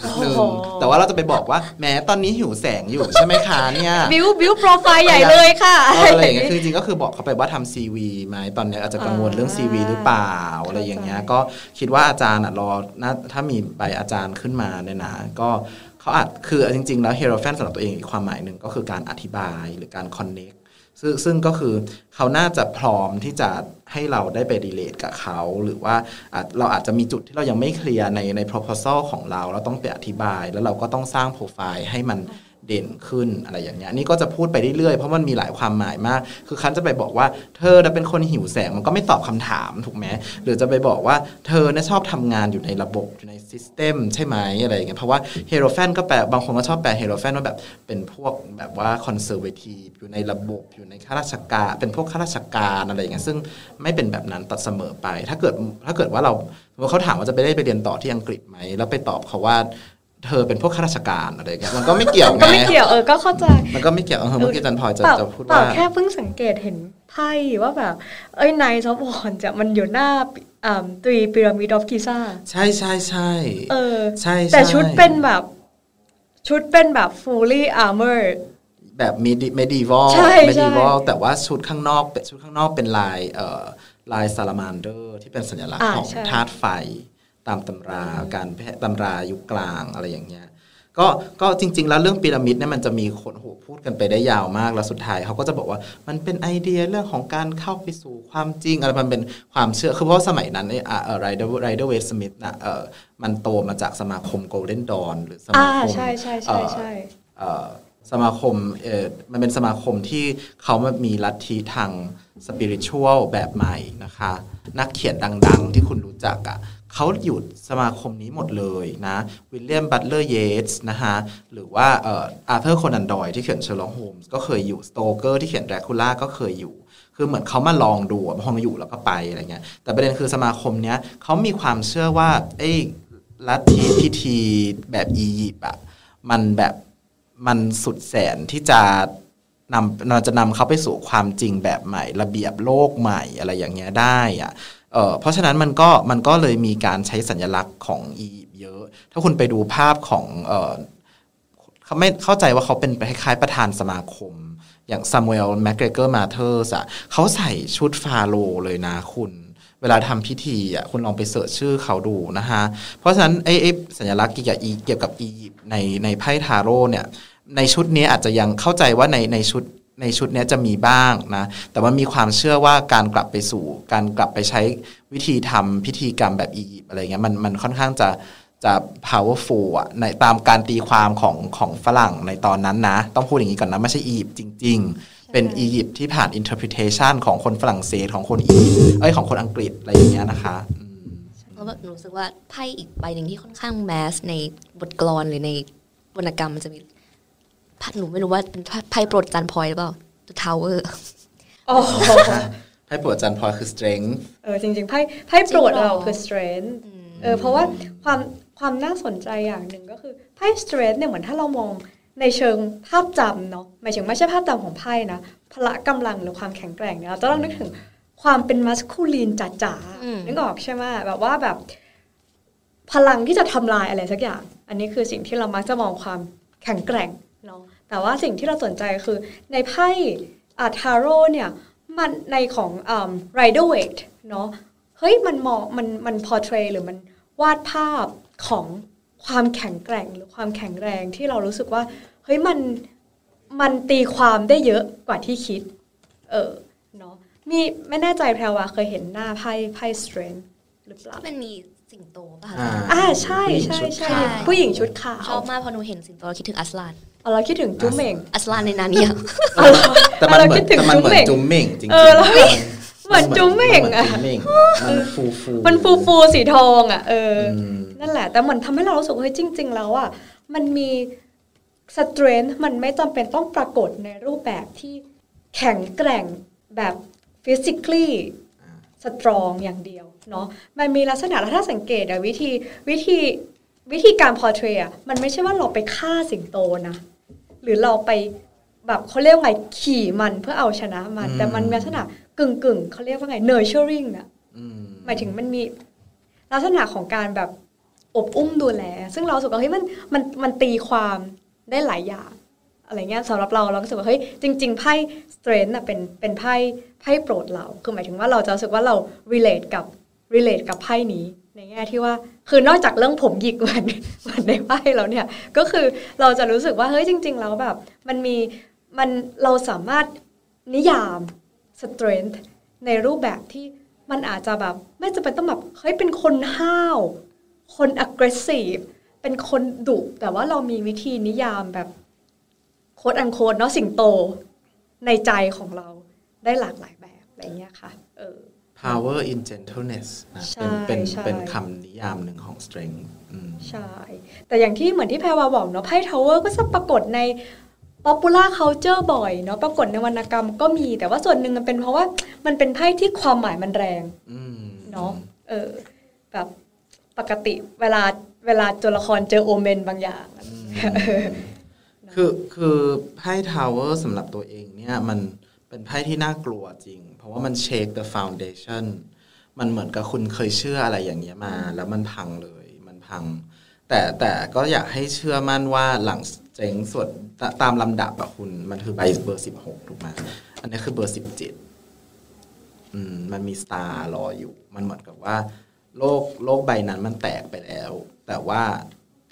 หนึ่งแต่ว่าเราจะไปบอกว่าแม้ตอนนี้หิวแสงอยู่ใช่ไหมคะเนี่ยบิวบิวโปรไฟล์ใหญ่เลยค่ะอะไรอย่างเงี้ยคือจริงก็คือบอกเขาไปว่าทำซีวีไหมตอนนี้อาจจะกังวลเรื่องซีวีหรือเปล่าอะไรอย่างเงี้ยก็คิดว่าอาจารย์รอถ้ามีใบอาจารย์ขึ้นมาเนี่ยนะก็เขาอาจคือจริงๆแล้วเฮโรแฟนสำหรับตัวเองอีกความหมายหนึ่งก็คือการอธิบายหรือการคอนเนค ซึ่งก็คือเขาน่าจะพร้อมที่จะให้เราได้ไปรีเลทกับเขาหรือว่าเราอาจจะมีจุดที่เรายังไม่เคลียร์ในใน proposal ของเราเราต้องไปอธิบายแล้วเราก็ต้องสร้างโปรไฟล์ให้มันเด่นขึ้นอะไรอย่างเงี้ยนี่ก็จะพูดไปเรื่อยๆเพราะมันมีหลายความหมายมากคือคันจะไปบอกว่าเธอน่ะเป็นคนหิวแสงมันก็ไม่ตอบคำถามถูกไหมหรือจะไปบอกว่าเธอน่ะชอบทำงานอยู่ในระบบอยู่ในซิสเต็มใช่ไหมอะไรอย่างเงี้ยเพราะว่าเฮโรแฟนก็แปลบางคนก็ชอบแปลเฮโรแฟนว่าแบบเป็นพวกแบบว่าคอนเซอร์เวทีฟอยู่ในระบบอยู่ในข้าราชการเป็นพวกข้าราชการอะไรอย่างเงี้ยซึ่งไม่เป็นแบบนั้นตัดเสมอไปถ้าเกิดถ้าเกิดว่าเราเขาถามว่าจะไปได้ไปเรียนต่อที่อังกฤษไหมแล้วไปตอบเขาว่าเธอเป็นพวกข้าราชการอะไรเงี้ยมันก็ไม่เกี่ยวไงก็ไม่เกี่ยวเออก็เข้าใจมันก็ไม่เกี่ยวเออเมื่อกี้อาจารย์พลอยจะจะพูดว่าแค่เพิ่งสังเกตเห็นไพ่ว่าแบบเอ้ยนายซอฟวอนจะมันอยู่หน้าอ่าตรีพีระมิดออฟกิซ่าใช่ใช่ใช่เออใช่แต่ชุดเป็นแบบชุดเป็นแบบ fully armor แบบ medieval medieval แต่ว่าชุดข้างนอกเป็นชุดข้างนอกเป็นลายเอ่อลายซาลาแมนเดอร์ที่เป็นสัญลักษณ์ของธาตุไฟตามตำราการแพทย์ตำรายุคกลางอะไรอย่างเงี้ยก็ก็จริงๆแล้วเรื่องพีระมิดเนี่ยมันจะมีคนโหพูดกันไปได้ยาวมากแล้วสุดท้ายเขาก็จะบอกว่ามันเป็นไอเดียเรื่องของการเข้าไปสู่ความจริงอะไรมันเป็นความเชื่อคือเพราะสมัยนั้นเนี่ยเอ่อไรเดอร์ไรเดอร์เวสต์สมิธนะเอ่อมันโตมาจากสมาคมโกลเด้นดอนหรือสมาคมใช่ใช่ใช่ใช่สมาคมเอ่อมันเป็นสมาคมที่เขามีลัทธิทางสปิริตชัวลแบบใหม่นะคะนักเขียนดังๆที่คุณรู้จักอ่ะเขาอยู่สมาคมนี้หมดเลยนะวิลเลียมบัตเลอร์เยตส์นะฮะหรือว่าเอ่ออาร์เธอร์คอนันดอยที่เขียนเชอร์ล็อกโฮมส์ก็เคยอยู่สโตเกอร์ที่เขียนแดร็คูล่าก็เคยอยู่คือเหมือนเขามาลองดูพอมาอยู่แล้วก็ไปอะไรเงี้ยแต่ประเด็นคือสมาคมเนี้ยเขามีความเชื่อว่าไอ้ลัทธิพิธีแบบอียิปต์อ่ะมันแบบมันสุดแสนที่จะนำเราจะนำเขาไปสู่ความจริงแบบใหม่ระเบียบโลกใหม่อะไรอย่างเงี้ยได้อ่ะเอ่อเพราะฉะนั้นมันก็มันก็เลยมีการใช้สัญลักษณ์ของอียิปต์เยอะถ้าคุณไปดูภาพของเอ่อเขาไม่เข้าใจว่าเขาเป็นคล้ายๆประธานสมาคมอย่างซามูเอลแมคเกรเกอร์มาเธอร์สอ่ะเขาใส่ชุดฟาโรห์เลยนะคุณเวลาทำพิธีอ่ะคุณลองไปเสิร์ชชื่อเขาดูนะฮะเพราะฉะนั้นไอ้สัญลักษณ์เกี่ยวกับอีเกี่ยวกับอียิปต์ในในไพ่ทาโร่เนี่ยในชุดนี้อาจจะยังเข้าใจว่าในในชุดในชุดนี้จะมีบ้างนะแต่ว่ามีความเชื่อว่าการกลับไปสู่การกลับไปใช้วิธีทำพิธีกรรมแบบอียิปต์อะไรเงี้ยมันมันค่อนข้างจะจะ powerful อ่ะในตามการตีความของของฝรั่งในตอนนั้นนะต้องพูดอย่างนี้ก่อนนะไม่ใช่อียิปต์จริงๆเป็นอียิปต์ที่ผ่าน interpretation ของคนฝรั่งเศสของคนอียิปต์เอ้ยของคนอังกฤษอะไรอย่างเงี้ยนะคะเพราะแบบรู้สึกว่าไพ่อีกใบหนึ่งที่ค่อนข้างแมสในบทกลอนหรือในวรรณกรรมมันจะมีหนูไม่รู้ว่าเป็นไพ่โปรดจันพลอยหรือเปล่า The Tower อ๋อไพ่โปรดจันพลอยคือ strength เออจริงๆไพ่ไพ่โปรดเราคือ strength เออเพราะว่าความความน่าสนใจอย่างหนึ่งก็คือไพ่ strength เนี่ยเหมือนถ้าเรามองในเชิงภาพจำเนาะหมายถึงไม่ใช่ภาพจำของไพ่นะพละกำลังหรือความแข็งแกร่งเนี่ยเราต้องนึกถึงความเป็น masculine จ๋าๆนึกออกใช่ไหมแบบว่าแบบพลังที่จะทำลายอะไรสักอย่างอันนี้คือสิ่งที่เรามักจะมองความแข็งแกร่งแต่ว่าสิ่งที่เราสนใจคือในไพ่ทาโร่เนี่ยมันในของอ่า Rider Waite เนาะเฮ้ยมันมองมันมัน portray หรือมันวาดภาพของความแข็งแกร่งหรือความแข็งแรงที่เรารู้สึกว่าเฮ้ยมันมันตีความได้เยอะกว่าที่คิดเออเนาะมีไม่แน่ใจแพรวาเคยเห็นหน้าไพ่ไพ่ Strength หรือเปล่ามันมีสิงโตป่ะอ่าใช่ใช่ใช่ผู้หญิงชุดขาวชอบมากพอหนูเห็นสิงโตเราคิดถึงอัสลานอ๋อเราคิดถึงจุ๊มเม่งอัสลานในนาเนียแต่มันเหมือนแต่มันเหมือนจุ๊มเม่งจริงๆเออเราเหมือนจุ๊มเม่งอ่ะมันฟูฟูมันฟูฟูสีทองอ่ะเออนั่นแหละแต่มันทำให้เรารู้สึกเฮ้ยจริงๆแล้วอ่ะมันมี strength มันไม่จำเป็นต้องปรากฏในรูปแบบที่แข็งแกร่งแบบ physically strong อย่างเดียวเนาะมันมีลักษณะแล้วถ้าสังเกตอ่ะวิธีวิธีวิธีการ portray อ่ะมันไม่ใช่ว่าเราไปฆ่าสิงโตนะหรือเราไปแบบเขาเรียกว่าไงขี่มันเพื่อเอาชนะมันแต่มันมีลักษณะกึ่งๆเขาเรียกว่าไง nurturing น่ะหมายถึงมันมีลักษณะของการแบบอบอุ้มดูแลซึ่งเราสึกว่าเฮ้ยมันมันมันตีความได้หลายอย่างอะไรเงี้ยสำหรับเราเราก็รู้สึกว่าเฮ้ยจริงๆไพ่ strength น่ะเป็นเป็นไพ่ไพ่โปรดเราคือหมายถึงว่าเราจะรู้สึกว่าเรา relate กับ relate กับไพ่นี้ในแง่ที่ว่าคือนอกจากเรื่องผมหยิกเหมือนเหมือนในไพ่แล้วเนี่ยก็คือเราจะรู้สึกว่าเฮ้ยจริงๆแล้วแบบมันมีมันเราสามารถ นิยาม strength ในรูปแบบที่มันอาจจะแบบไม่จำเป็นต้องแบบเฮ้ยเป็นคนห้าวคน aggressive เป็นคนดุแต่ว่าเรามีวิธีนิยามแบบโค้ดอันโค้ดเนาะสิงโตในใจของเราได้หลากหลายแบบอะไรเงี้ยค่ะเออ power in gentleness นะเป็นเป็นคำนิยามหนึ่งของ strength ใช่แต่อย่างที่เหมือนที่แพรวาบอกเนาะไพ่ tower ก็จะปรากฏใน popular culture บ่อยเนาะปรากฏในวรรณกรรมก็มีแต่ว่าส่วนหนึ่งมันเป็นเพราะว่ามันเป็นไพ่ที่ความหมายมันแรงเนาะเออแบบปกติเวลาเวลาตัวละครเจอโอเมนบางอย่างคือคือไพ่ tower สำหรับตัวเองเนี่ยมันเป็นไพ่ที่น่ากลัวจริงเพราะว่ามันเชค the foundation มันเหมือนกับคุณเคยเชื่ออะไรอย่างเงี้ยมาแล้วมันพังเลยมันพังแต่แต่ก็อยากให้เชื่อมั่นว่าหลังเจ๋งสุดตามลำดับอะคุณมันคือใบเบอร์สิบหกถูกไหมอันนี้คือเบอร์สิบเจ็ดอืมมันมีสตาร์รออยู่มันเหมือนกับว่าโลกโลกใบนั้นมันแตกไปแล้วแต่ว่า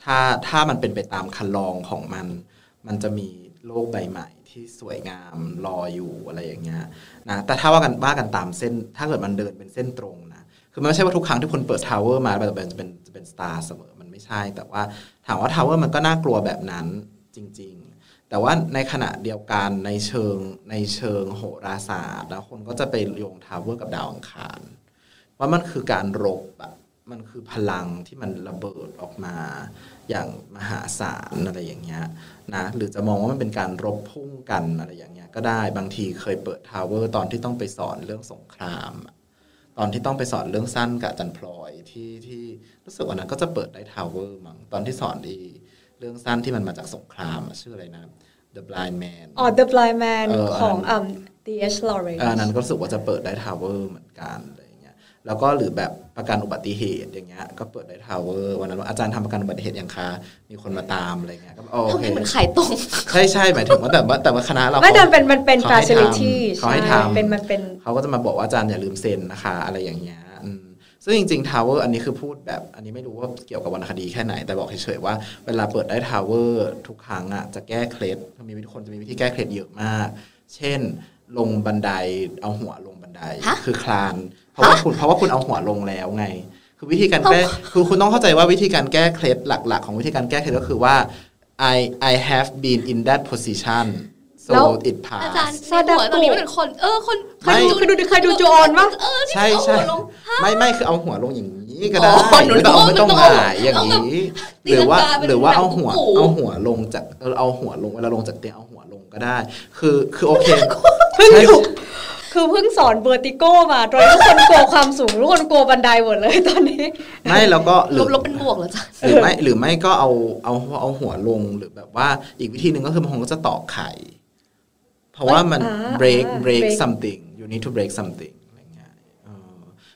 ถ้าถ้ามันเป็นไปตามคันลองของมันมันจะมีโลกใบใหม่ที่สวยงามรออยู่อะไรอย่างเงี้ยนะแต่ถ้าว่ากันว่ากันตามเส้นถ้าเกิดมันเดินเป็นเส้นตรงนะคือมันไม่ใช่ว่าทุกครั้งที่คนเปิดทาวเวอร์มาแบบจะเป็นจะเป็นสตาร์เสมอมันไม่ใช่แต่ว่าถามว่าทาวเวอร์มันก็น่ากลัวแบบนั้นจริงๆแต่ว่าในขณะเดียวกันในเชิงในเชิงโหราศาสตร์นะคนก็จะไปโยงทาวเวอร์กับดาวอังคารว่ามันคือการรบอะมันคือพลังที่มันระเบิดออกมาอย่างมหาศาลอะไรอย่างเงี้ยนะหรือจะมองว่ามันเป็นการรบพุ่งกันอะไรอย่างเงี้ยก็ได้บางทีเคยเปิดทาวเวอร์ตอนที่ต้องไปสอนเรื่องสงครามตอนที่ต้องไปสอนเรื่องสั้นกับอาจารย์พลอยที่ที่รู้สึกว่านั้นก็จะเปิดได้ทาวเวอร์มั้งตอนที่สอนดีเรื่องสั้นที่มันมาจากสงครามชื่ออะไรนะ The Blind Man อ๋อ The Blind Man ของอ่า ดี เอช Lawrence อันนั้นก็รู้สึกว่าจะเปิดได้ทาวเวอร์เหมือนกันแล้วก็หรือแบบประกันอุบัติเหตุอย่างเงี้ยก็เปิดได้ทาวเวอร์วันนั้นว่าอาจารย์ทำประกันอุบัติเหตุอย่างคะมีคนมาตามอะไรเงี้ยก็โอเคเหมือนขายตรงใช่ใช่หมายถึงว่าแต่ว่าแต่ว่าคณะเราไม่จำเป็นมันเป็น facility เขาให้ทำเป็นมันเป็นเขาก็จะมาบอกว่าอาจารย์อย่าลืมเซ็นนะคะอะไรอย่างเงี้ยซึ่งจริงๆทาวเวอร์อันนี้คือพูดแบบอันนี้ไม่รู้ว่าเกี่ยวกับวรรณคดีแค่ไหนแต่บอกเฉยๆว่าเวลาเปิดได้ทาวเวอร์ทุกครั้งอ่ะจะแก้เคล็ดมีวิธีคนจะมีวิธีแก้เคล็ดเยอะมากเช่นลงบันไดเอาหัวลงบันไดคือคลานเพราะว่าคุณเพราะว่าคุณเอาหัวลงแล้วไงคือวิธีการแก้คือคุณต้องเข้าใจว่าวิธีการแก้เคล็ดหลักๆของวิธีการแก้เคล็ดก็คือว่า I I have been in that position so it passed อาจารย์ซาดาโกะตอนนี้เป็นคนเออคนเคยดูเคยดูโจนป่ะเออใช่ใช่ไม่ไม่คือเอาหัวลงอย่างนี้ก็ได้แต่ไม่ต้องหงายอย่างนี้หรือว่าหรือว่าเอาหัวเอาหัวลงจากเอาหัวลงเวลาลงจากเตียงเอาหัวลงก็ได้คือคือโอเคเพิ่งถูกคือเพิ่งสอนเบอร์ติโก้มาโดยทุกคนกลัวความสูงทุกคนกลัวบันไดหมดเลยตอนนี้ไม่แล้วก็หรือลบเป็นบวกเหรอจ๊ะหรือไม่หรือไม่ก็เอาเอาเอาหัวลงหรือแบบว่าอีกวิธีหนึ่งก็คือมันคงจะตอกไข่เพราะว่ามัน break break something you need to break something อะไรเงี้ย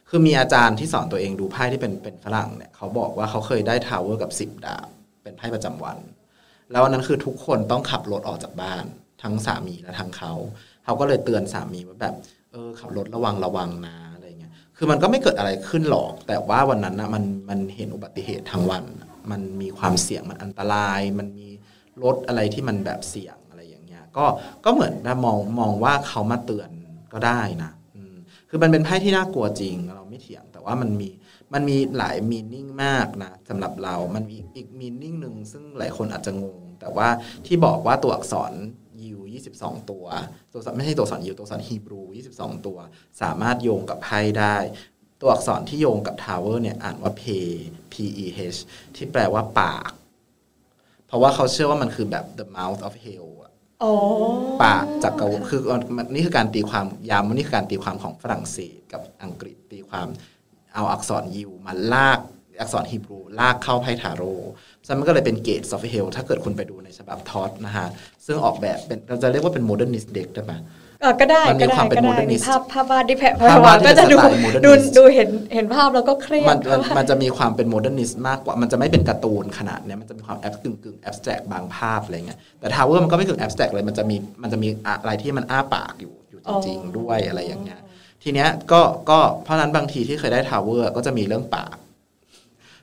คือมีอาจารย์ที่สอนตัวเองดูไพ่ที่เป็นเป็นฝรั่งเนี่ยเขาบอกว่าเขาเคยได้ทาวเวอร์กับสิบดาบเป็นไพ่ประจำวันแล้ววันนั้นคือทุกคนต้องขับรถออกจากบ้านทั้งสามีและทั้งเขาเขาก็เลยเตือนสามีว่าแบบเออขับรถระวังระวังนะอะไรเงี้ยคือมันก็ไม่เกิดอะไรขึ้นหรอกแต่ว่าวันนั้นนะมันมันเห็นอุบัติเหตุทั้งวันมันมีความเสี่ยงมันอันตรายมันมีรถอะไรที่มันแบบเสี่ยงอะไรอย่างเงี้ยก็ก็เหมือนมองมองว่าเขามาเตือนก็ได้นะคือมันเป็นไพ่ที่น่ากลัวจริงเราไม่เถียงแต่ว่ามันมีมันมีหลายมีนิ่งมากนะสำหรับเรามันมีอีกมีนิ่งหนึ่งซึ่งหลายคนอาจจะงงแต่ว่าที่บอกว่าตัวอักษรยิวยี่สิบสองตัวตัวไม่ใช่ตัวอักษรยิวตัวอักษรฮีบรูยี่สิบสองตัวสามารถโยงกับไพ่ได้ตัวอักษรที่โยงกับทาวเวอร์เนี่ยอ่านว่า P P E H ที่แปลว่าปากเพราะว่าเขาเชื่อว่ามันคือแบบ the mouth of hell อ๋อปากจักรวาลคือนี่คือการตีความย้ำนี่คือการตีความของฝรั่งเศสกับอังกฤษตีความเอาอักษรยิวมาลากอักษรฮีบรูลากเข้าไพ่ทาโร่ฉะนั้นมันก็เลยเป็นเกตซอฟเฮลถ้าเกิดคุณไปดูในฉบับทอสนะฮะซึ่งออกแบบเป็นเราจะเรียกว่าเป็นโมเดิร์นนิสต์เด็กได้ไหมก็ได้มันมีความเป็นโมเดิร์นนิสต์ภาพวาดที่แพรวาก็จะดูดูเห็นเห็นภาพแล้วก็เครียดมันจะมีความเป็นโมเดิร์นนิสต์มากกว่ามันจะไม่เป็นการ์ตูนขนาดนี้มันจะมีความแอบกึ่งกึ่งแอบสแตรกบางภาพอะไรเงี้ยแต่ทาวเวอร์มันก็ไม่กึ่งแอบสแตรกเลยมันจะมีมันจะมีอะไรที่มันอ้าปากอยู่อยู่จริงๆด้วยอะไรอย่างเงี้ยทีเนี้ยก็ก็เพราะนั้นบางทีที่เคยได้ทาวเวอร์ก็จะมีเรื่องปาก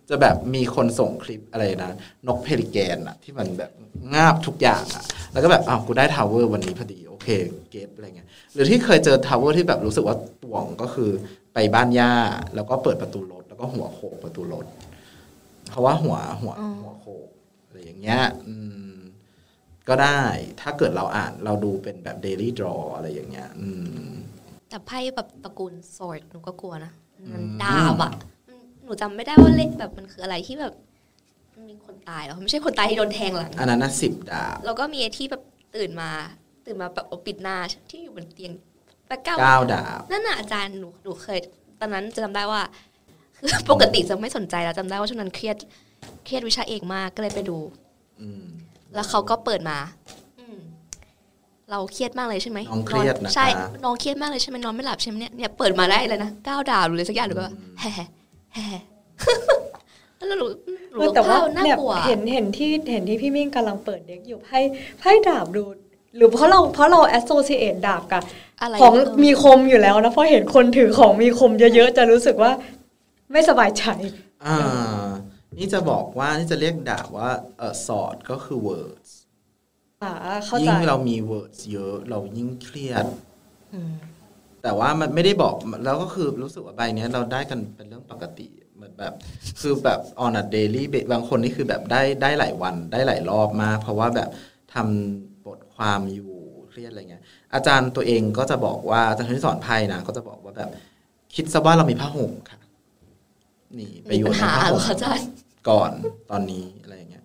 จะแบบมีคนส่งคลิปอะไรนะนกเพลิแกนอะที่มันแบบงาบทุกอย่างอะแล้วก็แบบอ้าวกูได้ทาวเวอร์วันนี้พอดีโอ เคเก็บอะไรเงี้ยหรือที่เคยเจอทาวเวอร์ที่แบบรู้สึกว่าต่วงก็คือไปบ้านย่าแล้วก็เปิดประตูรถแล้วก็หัวโขกประตูรถเพราะว่าหัวหัวหัวโขกอะไรอย่างเงี้ยก็ได้ถ้าเกิดเราอ่านเราดูเป็นแบบเดลี่ดรออะไรอย่างเงี้ยแต่ไพ่แบบตระกูลโซลหนูก็กลัวนะมันดาบอะหนูจำไม่ได้ว่าเลขแบบมันคืออะไรที่แบบมีคนตายหรอไม่ใช่คนตายที่โดนแทงหลังอันนั้นน่ะสิบดาบแล้วก็มีที่แบบตื่นมาตื่นมาแบบปิดหน้าที่อยู่บนเตียงแต่เก้าดาบนั่นน่ะอาจารย์หนูหนูเคยตอนนั้นจะจำได้ว่าคือปกติจะไม่สนใจแล้วจำได้ว่าช่วงนั้นเครียดเครียดวิชาเอกมากก็เลยไปดูแล้วเขาก็เปิดมาเราเครียดมากเลยใช่ไหมน้องเครียดนะใช่น้องเครียดมากเลยใช่ไหมนอนไม่หลับใช่ไหมเนี่ยเนี่ยเปิดมาได้เลยนะเก้าดาวหรืออะไรสักอย่างหรือว่าแฮ่แฮ่แล้วหลุดหลุดเข้าน่ากลัวเห็นเห็นที่เห็นที่พี่มิ่งกำลังเปิดเด็กอยู่ไพ่ไพ่ดาบดูหรือเพราะเราเพราะเราแอสโซซิเอตดาบกับของมีคมอยู่แล้วนะเพราะเห็นคนถือของมีคมเยอะๆจะรู้สึกว่าไม่สบายใจอ่านี่จะบอกว่านี่จะเรียกดาบว่าเออสอดก็คือ words อ่าเข้าใจยิ่งเรามี words เยอะเรายิ่งเครียดแต่ว่ามันไม่ได้บอกแล้วก็คือรู้สึกว่าใบเนี้ยเราได้กันเป็นเรื่องปกติเหมือนแบบคือแบบ on a daily บางคนนี่คือแบบได้ได้หลายวันได้หลายรอบมากเพราะว่าแบบทำบทความอยู่เครียดอะไรเงี้ยอาจารย์ตัวเองก็จะบอกว่าอาจารย์ที่สอนไพ่นะก็จะบอกว่าแบบคิดซะว่าเรามีผ้าห่มค่ะนี่ไปอยู่ในผ้าห่มก่อนตอนนี้อะไรอย่างเงี้ย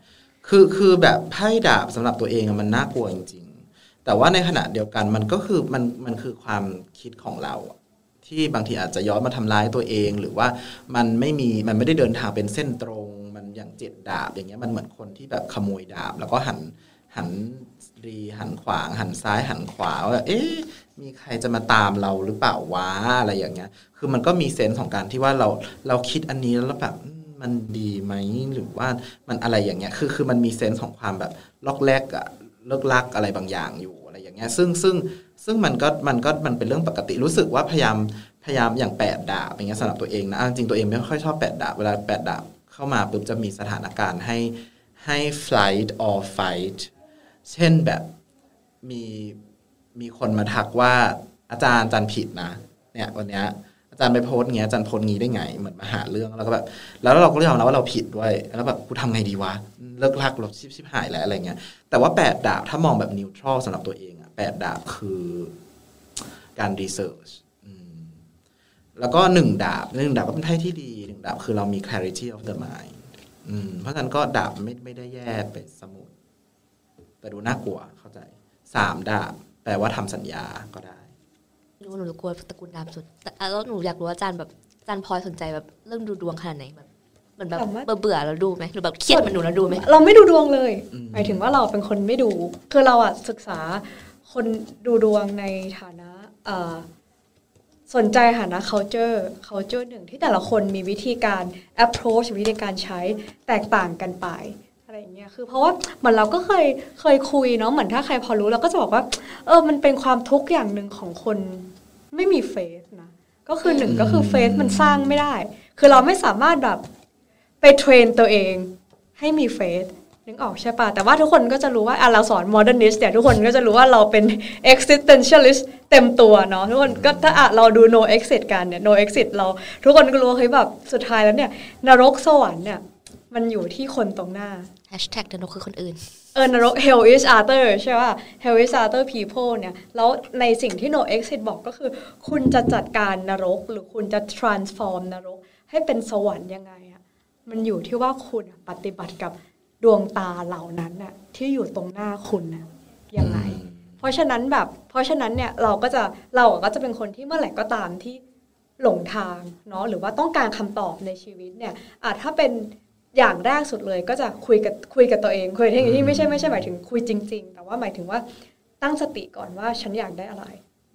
คือคือแบบไพ่ดาบสำหรับตัวเองมันน่ากลัวจริงๆแต่ว่าในขณะเดียวกันมันก็คือมันมันคือความคิดของเราที่บางทีอาจจะย้อนมาทำร้ายตัวเองหรือว่ามันไม่มีมันไม่ได้เดินทางเป็นเส้นตรงมันอย่างเจ็ดดาบอย่างเงี้ยมันเหมือนคนที่แบบขโมยดาบแล้วก็หันหันรีหันขวางหันซ้ายหันขวาว่าเอ๊ะมีใครจะมาตามเราหรือเปล่าวะอะไรอย่างเงี้ยคือมันก็มีเซนส์ของการที่ว่าเราเราคิดอันนี้แล้วแบบมันดีไหมหรือว่ามันอะไรอย่างเงี้ยคือคือมันมีเซนส์ของความแบบล็อกแรกอะเลิกลักอะไรบางอย่างอยู่อะไรอย่างเงี้ยซึ่งซึ่งซึ่งมันก็มันก็มันเป็นเรื่องปกติรู้สึกว่าพยายามพยายามอย่างแปดดาบอย่างเงี้ยสำหรับตัวเองนะจริงตัวเองไม่ค่อยชอบแปดดาบเวลาแปดดาบเข้ามาปุ๊บจะมีสถานการณ์ให้ให้ flight or fight เช่นแบบมีมีคนมาทักว่าอาจารย์อาจารย์ผิดนะเนี่ยวันเนี้ยอาจารย์ไปโพสต์เงี้ยอาจารย์โพสต์งี้ได้ไงเหมือนมาหาเรื่องแล้วก็แบบแล้วเราก็ยอมรับว่าเราผิดด้วยแล้วแบบกูทำไงดีวะเลิกลักหลบชิบชิบหายแล้วอะไรเงี้ยแต่ว่าแปดดาบถ้ามองแบบนิวทรัลสำหรับตัวเองแปดดาบคือการรีเสิร์ชแล้วก็หนึ่งดาบหนึ่งดาบก็เป็นไพ่ที่ดีหนึ่งดาบคือเรามี clarity of the mind เพราะฉะนั้นก็ดาบไม่ไม่ได้แย่ไปสมุดแต่ดูน่ากลัวเข้าใจสามดาบแปลว่าทำสัญญาก็ได้รู้หนูกลัวตระกูลดาบสุดแล้วหนูอยากรู้อาจารย์แบบอาจารย์พลอยสนใจแบบเรื่องดูดวงขนาดไหนแบบเหมือนแบบเบื่อๆแล้วดูไหมหรือแบบเครียดมันหนูแล้วดูไหมเราไม่ดูดวงเลยหมายถึงว่าเราเป็นคนไม่ดูคือเราอะศึกษาคนดูดวงในฐานะสนใจฐานะ culture culture หนึ่งที่แต่ละคนมีวิธีการ approach วิธีการใช้แตกต่างกันไปอะไรอย่างเงี้ยคือเพราะว่าเหมือนเราก็เคยเคยคุยเนาะเหมือนถ้าใครพอรู้เราก็จะบอกว่าเออมันเป็นความทุกข์อย่างหนึ่งของคนไม่มี faith นะก็คือหนึ่งก็คือ faith มันสร้างไม่ได้คือเราไม่สามารถแบบไปเทรนตัวเองให้มี faithนึกออกใช่ป่ะแต่ว่าทุกคนก็จะรู้ว่าอ่ะเราสอน modernist เนี่ยทุกคนก็จะรู้ว่าเราเป็น existentialist เต็มตัวเนาะทุกคนก็ถ้าอ่ะเราดู no exit กันเนี่ย no exit เราทุกคนก็รู้เฮ้ยแบบสุดท้ายแล้วเนี่ยนรกสวรรค์เนี่ยมันอยู่ที่คนตรงหน้า hashtag นรกคือคนอื่นเออนรก hell is other ใช่ป่ะ hell is other people เนี่ยแล้วในสิ่งที่ no exit บอกก็คือคุณจะจัดการนรกหรือคุณจะ transform นรกให้เป็นสวรรค์ยังไงอ่ะมันอยู่ที่ว่าคุณปฏิบัติกับดวงตาเหล่านั้นน่ะที่อยู่ตรงหน้าคุณน่ะยังไงเพราะฉะนั้นแบบเพราะฉะนั้นเนี่ยเราก็จะเราก็จะเป็นคนที่เมื่อไหร่ก็ตามที่หลงทางเนาะหรือว่าต้องการคำตอบในชีวิตเนี่ยอ่ะถ้าเป็นอย่างแรกสุดเลยก็จะคุยกับคุยกับตัวเองคุยที่ไม่ใช่ไม่ใช่หมายถึงคุยจริงๆแต่ว่าหมายถึงว่าตั้งสติก่อนว่าฉันอยากได้อะไร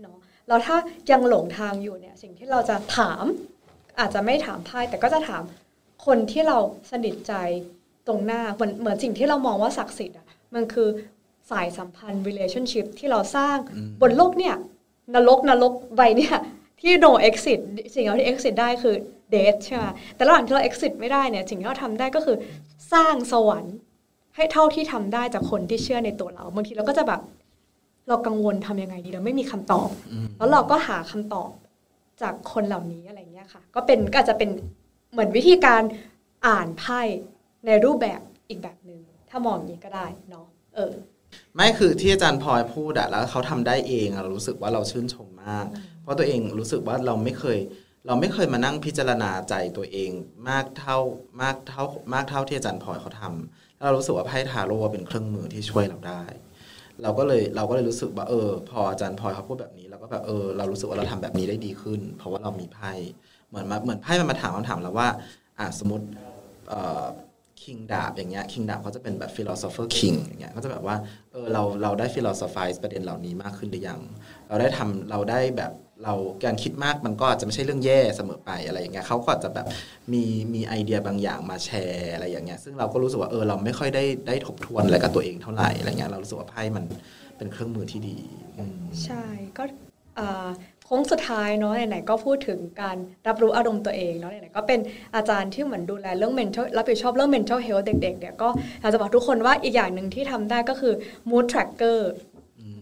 เนาะแล้วถ้ายังหลงทางอยู่เนี่ยสิ่งที่เราจะถามอาจจะไม่ถามไพ่แต่ก็จะถามคนที่เราสนิทใจตรงหน้าเหมือนเหมือนสิ่งที่เรามองว่าศักดิ์สิทธิ์อ่ะมันคือสายสัมพันธ์ relationship ที่เราสร้างบนโลกเนี่ยนรกนรกใบเนี่ยที่ no exit สิ่งที่ exit ได้คือ date ใช่ไหมแต่ระหว่างที่เรา exit ไม่ได้เนี่ยสิ่งที่เราทำได้ก็คือสร้างสวรรค์ให้เท่าที่ทำได้จากคนที่เชื่อในตัวเราบางทีเราก็จะแบบ เรากังวลทำยังไงดีเราไม่มีคำตอบแล้วเราก็หาคำตอบจากคนเหล่านี้อะไรเงี้ยค่ะก็เป็นก็อาจจะเป็นเหมือนวิธีการอ่านไพ่ในรูปแบบอีกแบบหนึ่งถ้ามองอย่างนี้ก็ได้เนาะเออไม่คือที่อาจารย์พลอยพูดอะแล้วเขาทำได้เองเรารู้สึกว่าเราชื่นชมมากเพราะตัวเองรู้สึกว่าเราไม่เคยเราไม่เคยมานั่งพิจารณาใจตัวเองมากเท่ามากเท่ามากเท่าที่อาจารย์พลอยเขาทำแล้วเรารู้สึกว่าไพ่ทาโร่เป็นเครื่องมือที่ช่วยเราได้เราก็เลยเราก็เลยรู้สึกว่าเออพออาจารย์พลอยเขาพูดแบบนี้เราก็แบบเออเรารู้สึกว่าเราทำแบบนี้ได้ดีขึ้นเพราะว่าเรามีไพ่เหมือนมาเหมือนไพ่มันมาถามคำถามเราว่าอ่ะสมมติเอ่อคิงดาบอย่างเงี้ยคิงดาบเขาจะเป็นแบบ philosopher king อย่างเงี้ยก็จะแบบว่าเออเราเราได้ philosophize ประเด็นเหล่านี้มากขึ้นหรือยังเราได้ทำเราได้แบบเราการคิดมากมันก็อาจจะไม่ใช่เรื่องแย่เสมอไปอะไรอย่างเงี้ยเขาก็จะแบบมีมีไอเดียบางอย่างมาแชร์อะไรอย่างเงี้ยซึ่งเราก็รู้สึกว่าเออเราไม่ค่อยได้ได้ทบทวนอะไรกับตัวเองเท่าไหร่อะไรเงี้ยเรารู้สึกว่าไพ่มันเป็นเครื่องมือที่ดีใช่ก็โค้งสุดท้ายเนาะไหนๆก็พูดถึงการรับรู้อารมณ์ตัวเองเนาะไหนๆก็เป็นอาจารย์ที่เหมือนดูแลเรื่อง mental รับผิดชอบเรื่อง mental health เด็กๆเนี่ยก็อยากจะบอกทุกคนว่าอีกอย่างหนึ่งที่ทำได้ก็คือ mood tracker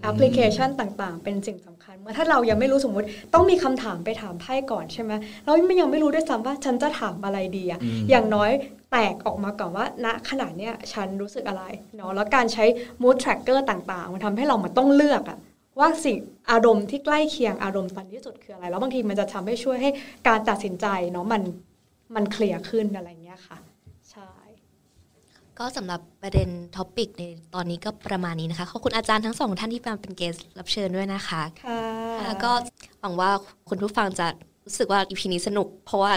แอปพลิเคชันต่างๆเป็นสิ่งสำคัญเมื่อถ้าเรายังไม่รู้สมมติต้องมีคำถามไปถามไพ่ก่อนใช่ไหมเราไม่ยังไม่รู้ด้วยซ้ำว่าฉันจะถามอะไรดีอะอย่างน้อยแตกออกมาก่อนว่าณขณะเนี้ยฉันรู้สึกอะไรเนาะแล้วการใช้ mood tracker ต่างๆมันทำให้เรามันต้องเลือกอะว่าสิ่งอารมณ์ที่ใกล้เคียงอารมณ์ตอนที่สุดคืออะไรแล้วบางทีมันจะทำให้ช่วยให้การตัดสินใจเนาะมันมันเคลียร์ขึ้นอะไรเงี้ยค่ะใช่ก็สำหรับประเด็นท็อปิกในตอนนี้ก็ประมาณนี้นะคะขอบคุณอาจารย์ทั้งสองท่านที่มาเป็นเกสรับเชิญด้วยนะคะค่ะแล้วก็หวังว่าคุณผู้ฟังจะรู้สึกว่าอีพีนี้สนุกเพราะว่า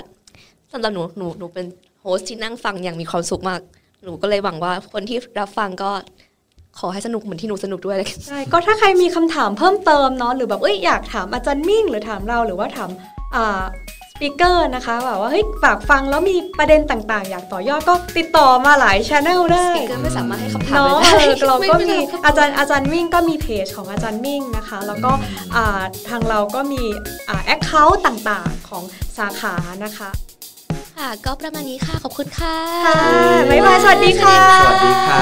สำหรับหนูหนูหนูเป็นโฮสต์ที่นั่งฟังอย่างมีความสุขมากหนูก็เลยหวังว่าคนที่รับฟังก็ขอให้สนุกเหมือนที่หนูสนุกด้วยเลยใช่ก็ถ้าใครมีคำถามเพิ่มเติมเนาะหรือแบบเอ้ยอยากถามอาจารย์มิ่งหรือถามเราหรือว่าถามอ่าสปีกเกอร์นะคะแบบว่าเฮ้ยฝากฟังแล้วมีประเด็นต่างๆอยากต่อยอดก็ติดต่อมาหลาย channel ได้สปีกเกอร์ไม่สามารถให้คำถามได้เราก็มีอาจารย์อาจารย์มิ่งก็มีเพจของอาจารย์มิ่งนะคะแล้วก็ทางเราก็มีแอคเคาท์ต่างๆของสาขานะคะค่ะก็ประมาณนี้ค่ะขอบคุณค่ะบ๊ายบายสวัสดีค่ะสวัสดีค่ะ